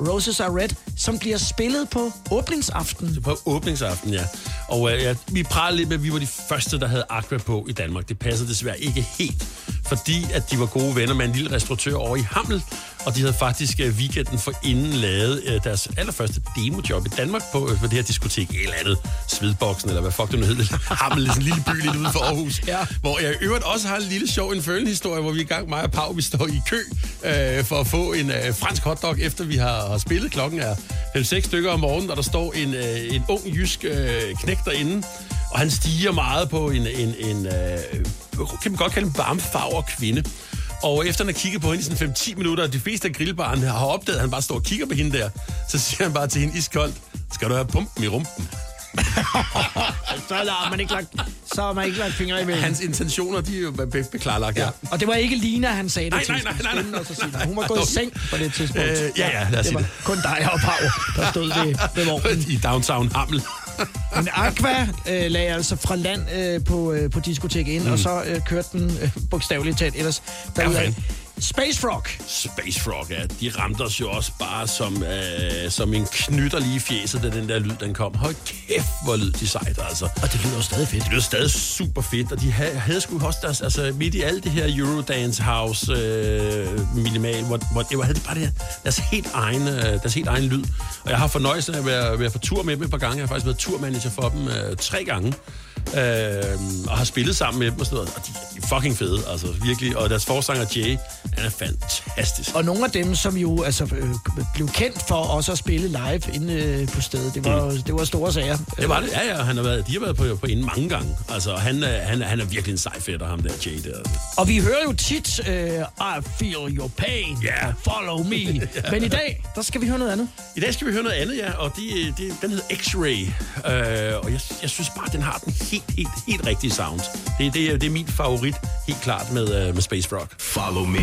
Roses Are Red, som bliver spillet på åbningsaften. På åbningsaften, ja. Og vi pralede lidt med, at vi var de første, der havde Aqua på i Danmark. Det passede desværre ikke helt, fordi at de var gode venner med en lille restauratør over i Hammel, og de havde faktisk weekenden forinden lavet deres allerførste demojob i Danmark på det her diskotek, eller andet, Svedboksen, eller hvad fuck det nu hedder. Hammel er sådan en lille by lidt ude for Aarhus, ja. Hvor jeg i øvrigt også har en lille sjov indfølende-historie, hvor vi er i gang, mig og Pau, vi står i kø for at få en fransk hotdog, efter vi har spillet. Klokken er 5-6 stykker om morgenen, og der står en ung jysk knægt derinde, og han stiger meget på kan man godt kalde en varmfarver kvinde. Og efter han har kigget på hende i sådan 5-10 minutter, og de fleste af grillbarerne har opdaget, at han bare står og kigger på hende der, så siger han bare til hende iskoldt, skal du have pumpen i rumpen? Så har man ikke lagt fingre imellem. Hans intentioner, de er jo beklarlagt, ja. Og det var ikke Lina, han sagde det til. Nej. Hun var gået i seng på det tidspunkt. Ja, lad os sige det. Kun dig og Pau, der stod ved morgenen. I downtown Hammel. Men Aqua lagde altså fra land på Diskotek Ind, og så kørte den bogstaveligt talt ellers derudad. Space Frog, ja. De ramte os jo også bare som en knytter lige i fjeset, da den der lyd, den kom. Hold kæft, hvor lød de sejt, altså. Og det lyder stadig fedt. Det lyder stadig super fedt, og de havde sgu også deres, altså midt i alt det her Eurodance House minimal, hvor det var bare deres helt egen lyd. Og jeg har fornøjelsen af at være på tur med dem et par gange. Jeg har faktisk været turmanager for dem 3 gange. Og har spillet sammen med dem og sådan noget, og de er fucking fede, altså virkelig, og deres forsanger Jay, han er fantastisk. Og nogle af dem, som jo altså blev kendt for også at spille live inde på stedet, det var store sager. Det var det, ja, de har været på inden mange gange, altså han er virkelig en sej fætter, ham der Jay der. Og vi hører jo tit, I feel your pain, yeah. Follow me, yeah. Men i dag, der skal vi høre noget andet. I dag skal vi høre noget andet, ja, og den hedder X-Ray, og jeg synes bare, den har den helt rigtig sound. Det er min favorit, helt klart, med Space Frog. Follow me.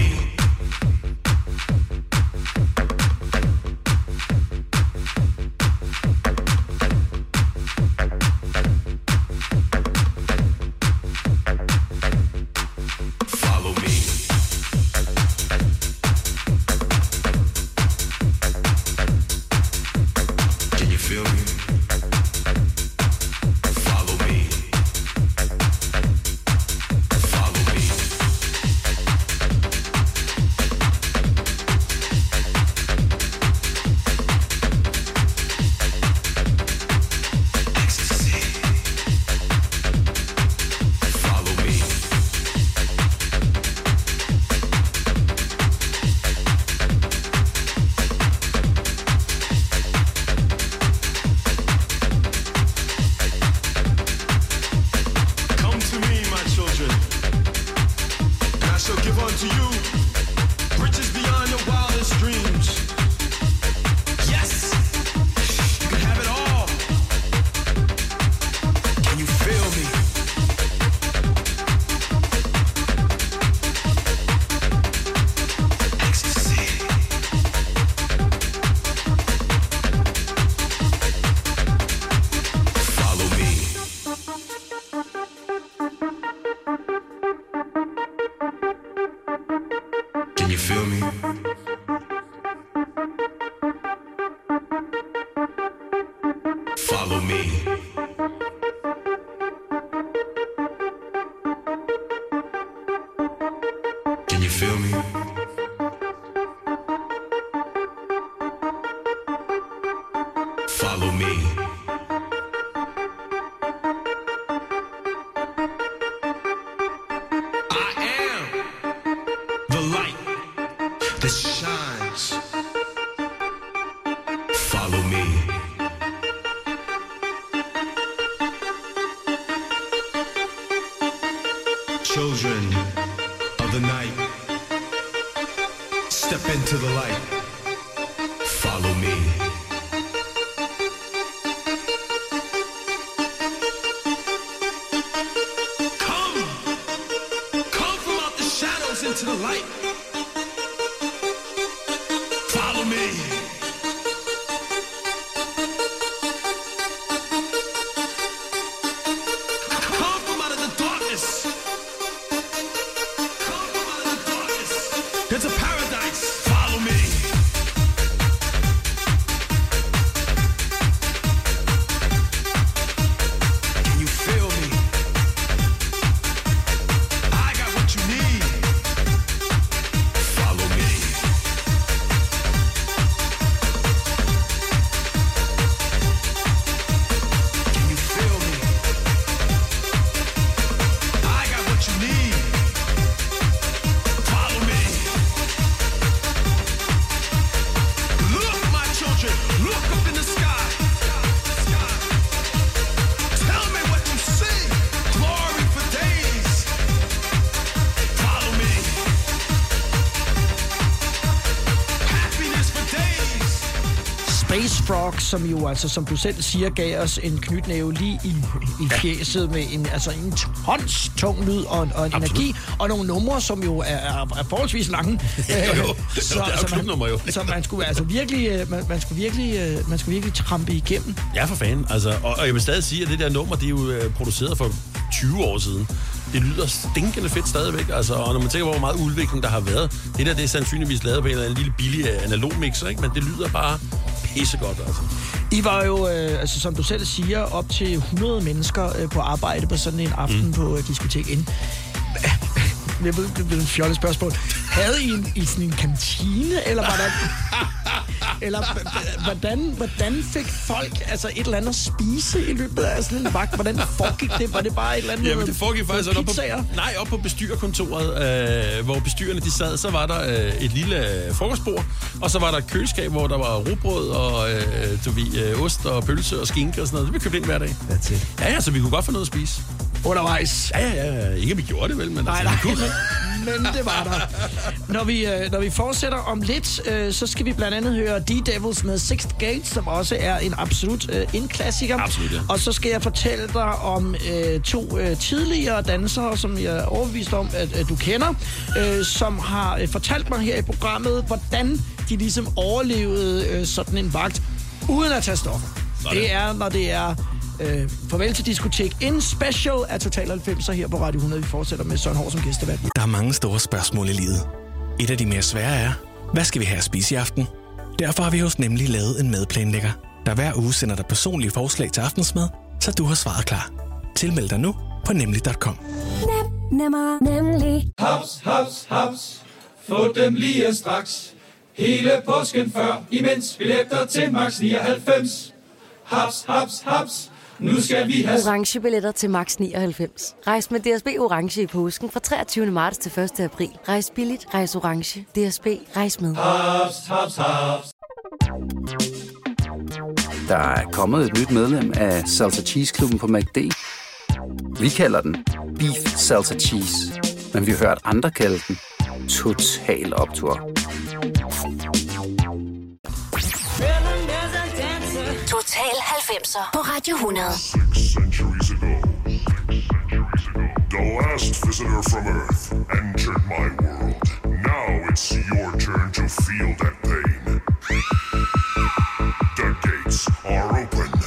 Follow me. that shines. Follow me. Children of the night, step into the light. Follow me. Come, come from out the shadows into the light. Follow me. Come from out of the darkness. It's a paradise. Follow me. Som jo altså, som du selv siger, gav os en knytnæve lige i fjeset med en tons tung lyd og en energi, og nogle numre, som jo er forholdsvis lange. Så man skulle virkelig trampe igennem. Ja, for fanden. Altså, og jeg vil stadig sige, at det der nummer, det er jo produceret for 20 år siden. Det lyder stinkende fedt stadigvæk, altså, og når man tænker på, hvor meget udvikling der har været, det der, det er sandsynligvis lavet på en lille billig analog mixer, ikke? Men det lyder bare pissegodt, altså. I var jo, som du selv siger, op til 100 mennesker på arbejde på sådan en aften på Diskotek Ind. Jeg ved, det er et fjollet spørgsmål. Havde I sådan en kantine, eller var der... Eller hvordan fik folk et eller andet at spise i løbet af sådan en vagt? Hvordan foregik det? Var det bare et eller andet? Jamen, det foregik faktisk op på bestyrerkontoret, hvor bestyrerne de sad. Så var der et lille frokostbord, og så var der et køleskab, hvor der var rugbrød og ost og pølse og skinke og sådan noget. Det blev købt ind hver dag. Ja, så vi kunne godt få noget at spise. Undervejs. Ja. Ikke at vi gjorde det vel, men men det var der. Når vi fortsætter om lidt, så skal vi blandt andet høre D-Devils med Sixth Gate, som også er en absolut indklassiker. Absolut, ja. Og så skal jeg fortælle dig om to tidligere dansere, som jeg er overbevist om, at du kender, som har fortalt mig her i programmet, hvordan de ligesom overlevede sådan en vagt, uden at tage stoffer. Det er, når det er... farvel til Diskotek Ind Special af Total 90'er her på Radio 100. Vi fortsætter med Søren Haahr som gæstevært. Der er mange store spørgsmål i livet. Et af de mere svære er, hvad skal vi have at spise i aften? Derfor har vi hos Nemlig lavet en madplanlægger, der hver uge sender dig personlige forslag til aftensmad, så du har svaret klar. Tilmeld dig nu på nemlig.com. Nem, nemmer, nemlig. Haps, haps, haps. Få dem lige straks. Hele påsken før, imens billetter til max 99. Haps, haps, haps. Nu skal vi have orange billetter til max 99. Rejs med DSB Orange i påsken fra 23. marts til 1. april. Rejs billigt, rejs orange. DSB, rejs med. Hops, hops, hops. Der er kommet et nyt medlem af Salsa Cheese Klubben på McD. Vi kalder den Beef Salsa Cheese, men vi har hørt andre kalde den Total Optur. Total 90'er på Radio 100. 6 centuries ago, the last visitor from Earth entered my world. Now it's your turn to feel that pain. The gates are open.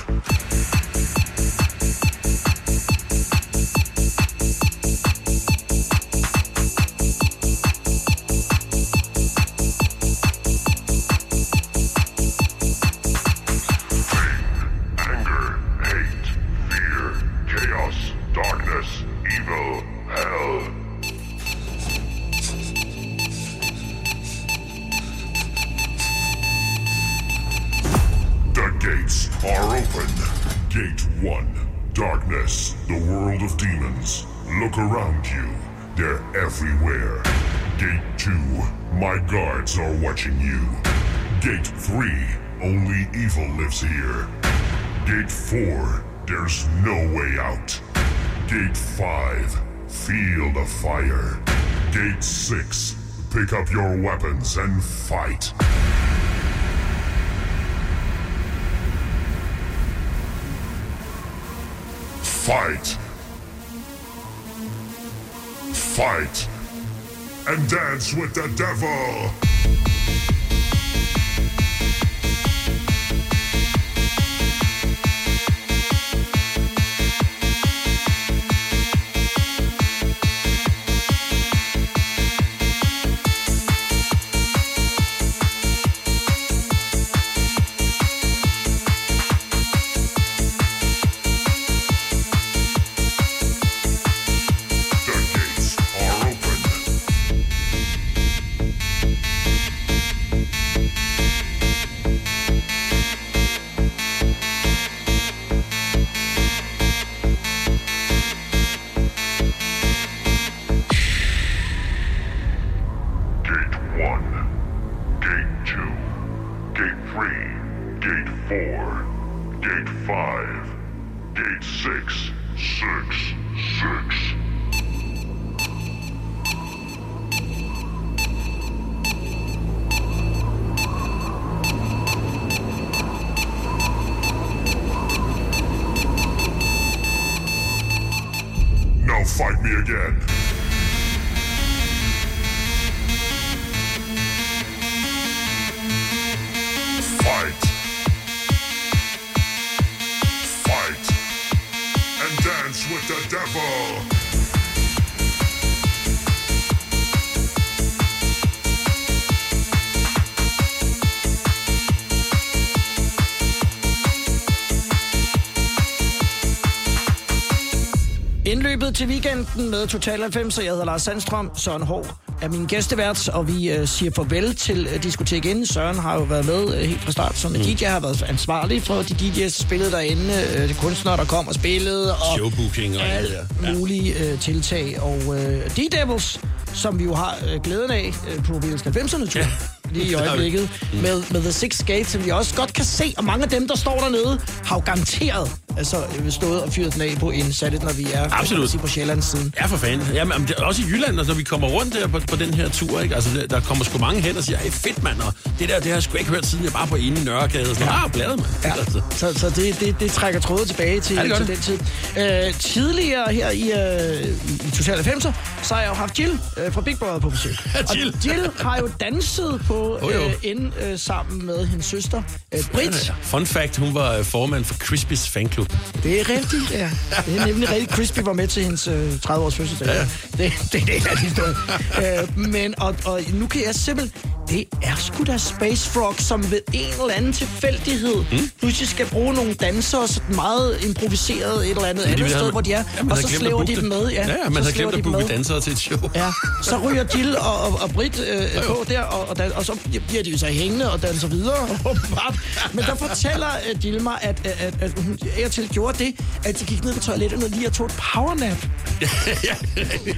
Darkness, the world of demons. Look around you. They're everywhere. Gate 2, my guards are watching you. Gate 3, only evil lives here. Gate 4, there's no way out. Gate 5, feel the fire. Gate 6, pick up your weapons and fight. Fight! Fight! And dance with the devil! Indløbet til weekenden med Total 90'er. Jeg hedder Lars Sandstrøm, Søren Haahr er min gæsteværts, og vi siger farvel til Diskotek Ind. Søren har jo været med helt fra start som DJ, har været ansvarlig for de DJ's, der spillede derinde, de kunstnere, der kom og spillede, og showbooking og alle mulige tiltag. Og D-Devils, som vi jo har glæden af på Total 90'erne-tur. Ja. Lige i øjeblikket, med The Sixth Gate, som vi også godt kan se, og mange af dem, der står dernede, har jo garanteret stået og fyret den af på en satte, når vi er på Sjællandssiden. Ja, for fanden. Jamen, også i Jylland, når vi kommer rundt der på den her tur, ikke? Altså, der kommer sgu mange hen og siger, hey, fedt mand, og det har jeg sgu ikke hørt siden, jeg bare på inde i Nørregade, og sådan, bladet mand. Ja. Altså. Så det trækker trådet tilbage til den tid. Tidligere her i Total 90'er, så har jeg jo haft Jill fra Big Brother på besøg. Jill. Jill har jo danset på Ind sammen med hendes søster, Britt. Fun fact, hun var formand for Crispys fanklub. Det er rigtigt, ja. Det er nemlig rigtigt. Crispy var med til hendes 30-års fødselsdag. Ja. Det er en historie. Men nu kan jeg simpelthen... Det er sgu da Space Frog, som ved en eller anden tilfældighed pludselig skal bruge nogle dansere, så meget improviseret et eller andet sted, hvor de er. Ja, og så slæver de dem med. Ja, man har glemt at booke dansere til et show. Ja, så ryger Jill og Britt på der, og så bliver de jo så hængende og danser videre. Men der fortæller Jill mig, at hun til gjorde det, at de gik ned på toilettet og lige tog et powernap.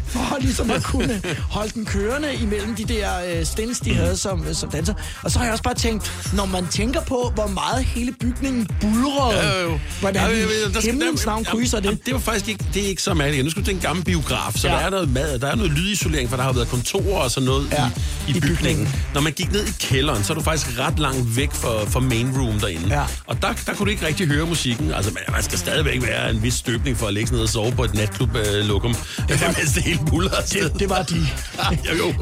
For ligesom at kunne holde den kørende imellem de der stints, de havde som danser. Og så har jeg også bare tænkt, når man tænker på, hvor meget hele bygningen bulrede, hvordan himmelens navn krydser det. Det var faktisk ikke, det er ikke så mærkeligt. Nu skulle det en gammel biograf, så der er noget mad, der er noget lydisolering, for der har været kontorer og sådan noget i bygningen. Når man gik ned i kælderen, så er du faktisk ret langt væk fra main room derinde. Ja. Og der kunne du ikke rigtig høre musikken. Altså, man skal stadigvæk være en vis støbning for at ligge ned og sove på et natklub-lokum. Mens det hele bulrede afsted. Det var de.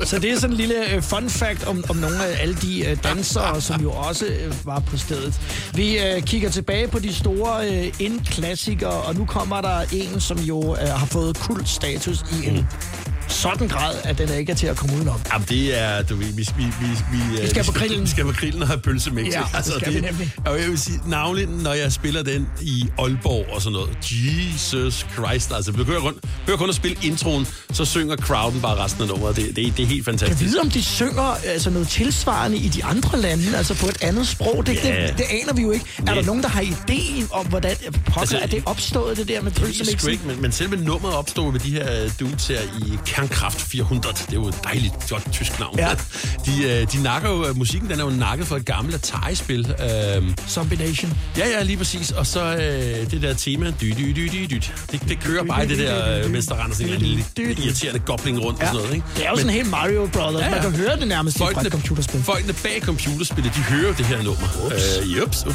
Så det er sådan en lille fun fact om nogle af alle de dansere, som jo også var på stedet. Vi kigger tilbage på de store indklassikere, og nu kommer der en, som jo har fået kultstatus i en sådan grad, at den ikke er til at komme udenom. Jamen det er, du ved, vi skal på grillen. Vi skal på grillen og have pølsemix. Ja, altså, det skal vi nemlig. Og jeg vil sige, navnlig, når jeg spiller den i Aalborg og sådan noget, Jesus Christ, altså, vi hører kun at spille introen, så synger crowden bare resten af nummeret. Det er helt fantastisk. Jeg ved, om de synger altså, noget tilsvarende i de andre lande, altså på et andet sprog. Det aner vi jo ikke. Er der nogen, der har idé om, hvordan pokker er det opstået, det der med pølsemixen? Men selve nummeret opstod ved de her dudes her i Kernkraft Kernkraft 400. Det er jo et dejligt, godt tysk navn. Ja. De nakker jo, musikken den er jo nakket for et gammelt Atari-spil. Zombie Nation. Ja, ja, lige præcis. Og så det der tema, det kører bare i det der mesterrand og sådan en lille irriterende gobling rundt og sådan noget, ikke? Det er jo sådan helt Mario Brothers. Man kan høre det nærmest fra et computerspil. Folkene bag computerspillet, de hører jo det her nummer. Ups.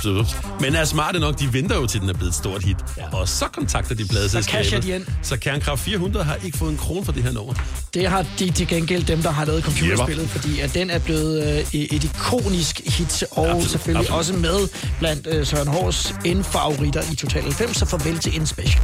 Men er smarte nok, de venter jo til den er blevet et stort hit. Og så kontakter de pladeselskabet. Så Kernkraft 400 har ikke fået en krone for det her nummer. Det har de til gengæld dem, der har lavet computerspillet, fordi at den er blevet et ikonisk hit, og selvfølgelig også med blandt Søren Haahrs favoritter i Total 90'er, så farvel til Ind Special.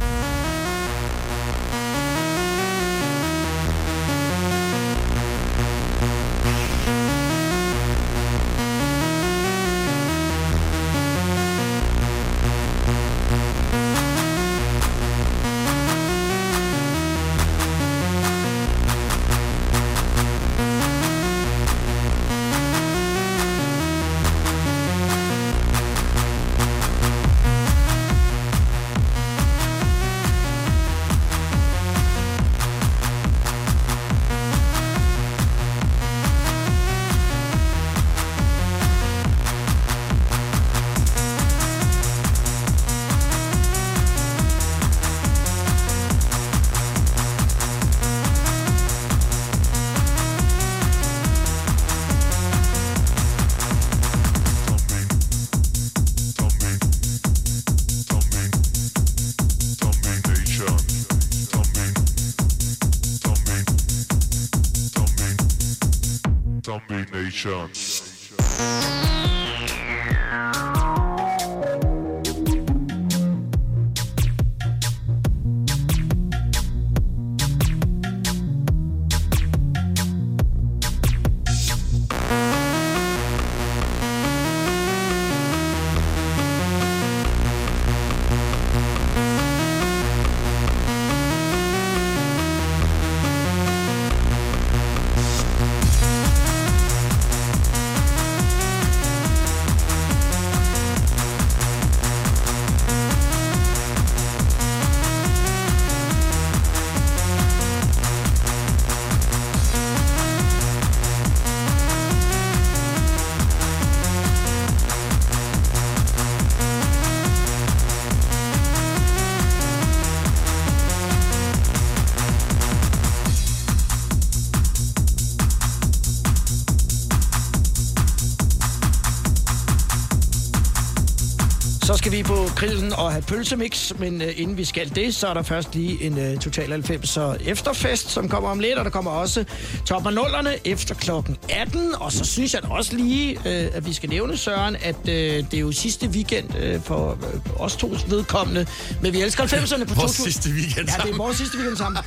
Vi på grillen og have pølsemix, men inden vi skal det, så er der først lige en Total 90'er efterfest, som kommer om lidt, og der kommer også top og nullerne efter klokken 18, og så synes jeg også lige, at vi skal nævne, Søren, at det er jo sidste weekend for os tos vedkommende, men vi elsker 90'erne på vores sidste weekend sammen. Ja, det er vores sidste weekend sammen.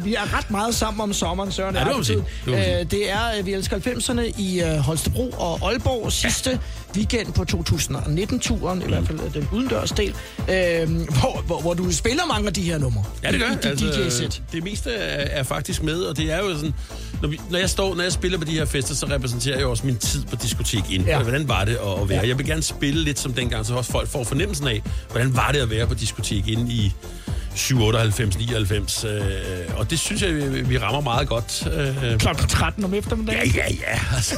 Vi er ret meget sammen om sommeren, Søren. Ja, det er vi elsker 90'erne i Holstebro og Aalborg sidste weekend på 2019-turen, i hvert fald den udendørsdel, hvor du spiller mange af de her numre. Ja, det gør jeg. Altså, det meste er faktisk med, og det er jo sådan, når jeg spiller på de her fester, så repræsenterer jeg også min tid på Diskotek Ind. Ja. Hvordan var det at være? Jeg vil gerne spille lidt som dengang, så også folk får fornemmelsen af, hvordan var det at være på Diskotek Ind i 97, 99, og det synes jeg, vi rammer meget godt. Klokken 13 om eftermiddagen. Ja. Altså.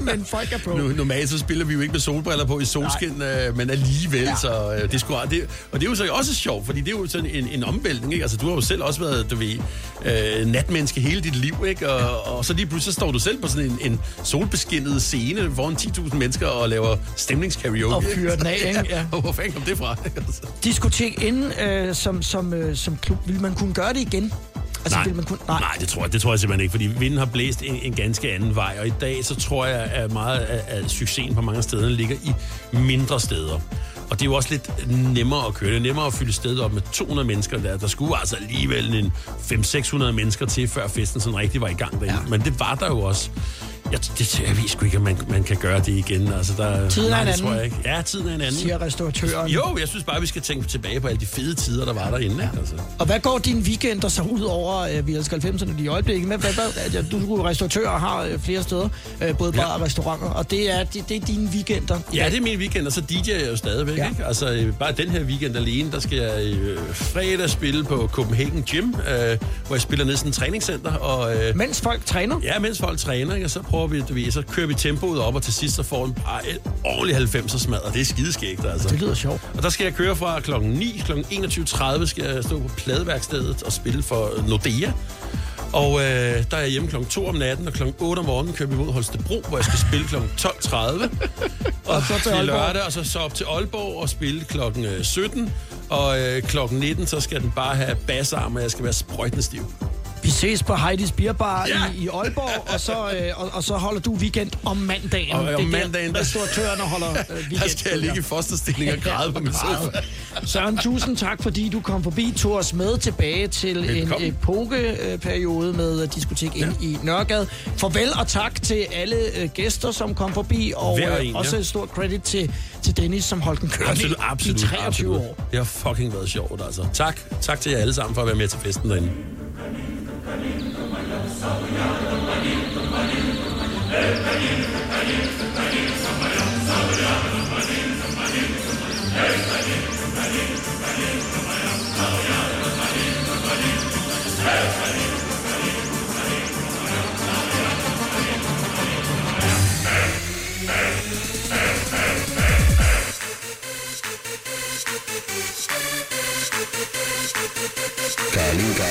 Men folk er på. Normalt så spiller vi jo ikke med solbriller på i solskin, men alligevel, så det skulle og det er jo så også sjovt, fordi det er jo sådan en omvæltning, ikke? Altså, du har jo selv også været, du ved, natmenneske hele dit liv, ikke? Og så lige pludselig står du selv på sådan en solbeskinnet scene foran 10.000 mennesker og laver stemningskaraoke. Og fyrer den af, ikke? Ja. Hvor fanden kom det fra? Altså. Diskotek Inden, som klub, vil man kunne gøre det igen? Altså, nej, det tror jeg simpelthen ikke, fordi vinden har blæst en ganske anden vej, og i dag så tror jeg, at meget af succesen på mange steder ligger i mindre steder. Og det er jo også lidt nemmere at køre. Det er nemmere at fylde stedet op med 200 mennesker. Der skulle altså alligevel en 500-600 mennesker til, før festen sådan rigtig var i gang derinde. Ja. Men det var der jo også. Det ved sgu ikke, at man kan gøre det igen. Altså, der, tiden er en anden. Tror jeg ikke. Ja, tiden er en anden. Siger restauratøren. Jo, jeg synes bare, vi skal tænke tilbage på alle de fede tider, der var derinde. Ja. Altså. Og hvad går dine weekender så ud over, vi elsker 90'erne i øjeblikket? Men du skulle restauratører har flere steder, både bare og restauranter, og det er dine weekender. Ja, det er mine weekender, så DJ'er jeg jo stadigvæk. Ja. Ikke? Altså, bare den her weekend alene, der skal jeg fredag spille på Copenhagen Gym, hvor jeg spiller ned i sådan et træningscenter. Og, mens folk træner? Ja, mens folk træner, ikke? Og så prøver vi, så kører vi tempoet op, og til sidst så får en par ordentlig 90'er smad, og det er skideskægt, altså. Det lyder sjovt. Og der skal jeg køre fra klokken 9, klokken 21.30 skal jeg stå på pladeværkstedet og spille for Nordea. Og der er jeg hjemme klokken 2 om natten, og klokken 8 om morgenen kører vi mod Holstebro, hvor jeg skal spille klokken 12.30. og så til lørdag, og så op til Aalborg og spille klokken 17. Og klokken 19, så skal den bare have bassarm, og jeg skal være sprøjtende stiv. Vi ses på Heidis Bierbar i Aalborg, og så holder du weekend om mandagen. Og om mandagen, der står tørren og holder weekend. Der skal jeg ligge i fosterstilling og græde på min sofa. Søren, tusind tak, fordi du kom forbi, tog os med tilbage til velkommen. En epokeperiode med Diskotek Ind i Nørregade. Farvel og tak til alle gæster, som kom forbi, og også et stort credit til Dennis, som holdt den kørende i 23 år. Det har fucking været sjovt, altså. Tak til jer alle sammen for at være med til festen derinde. Kalinka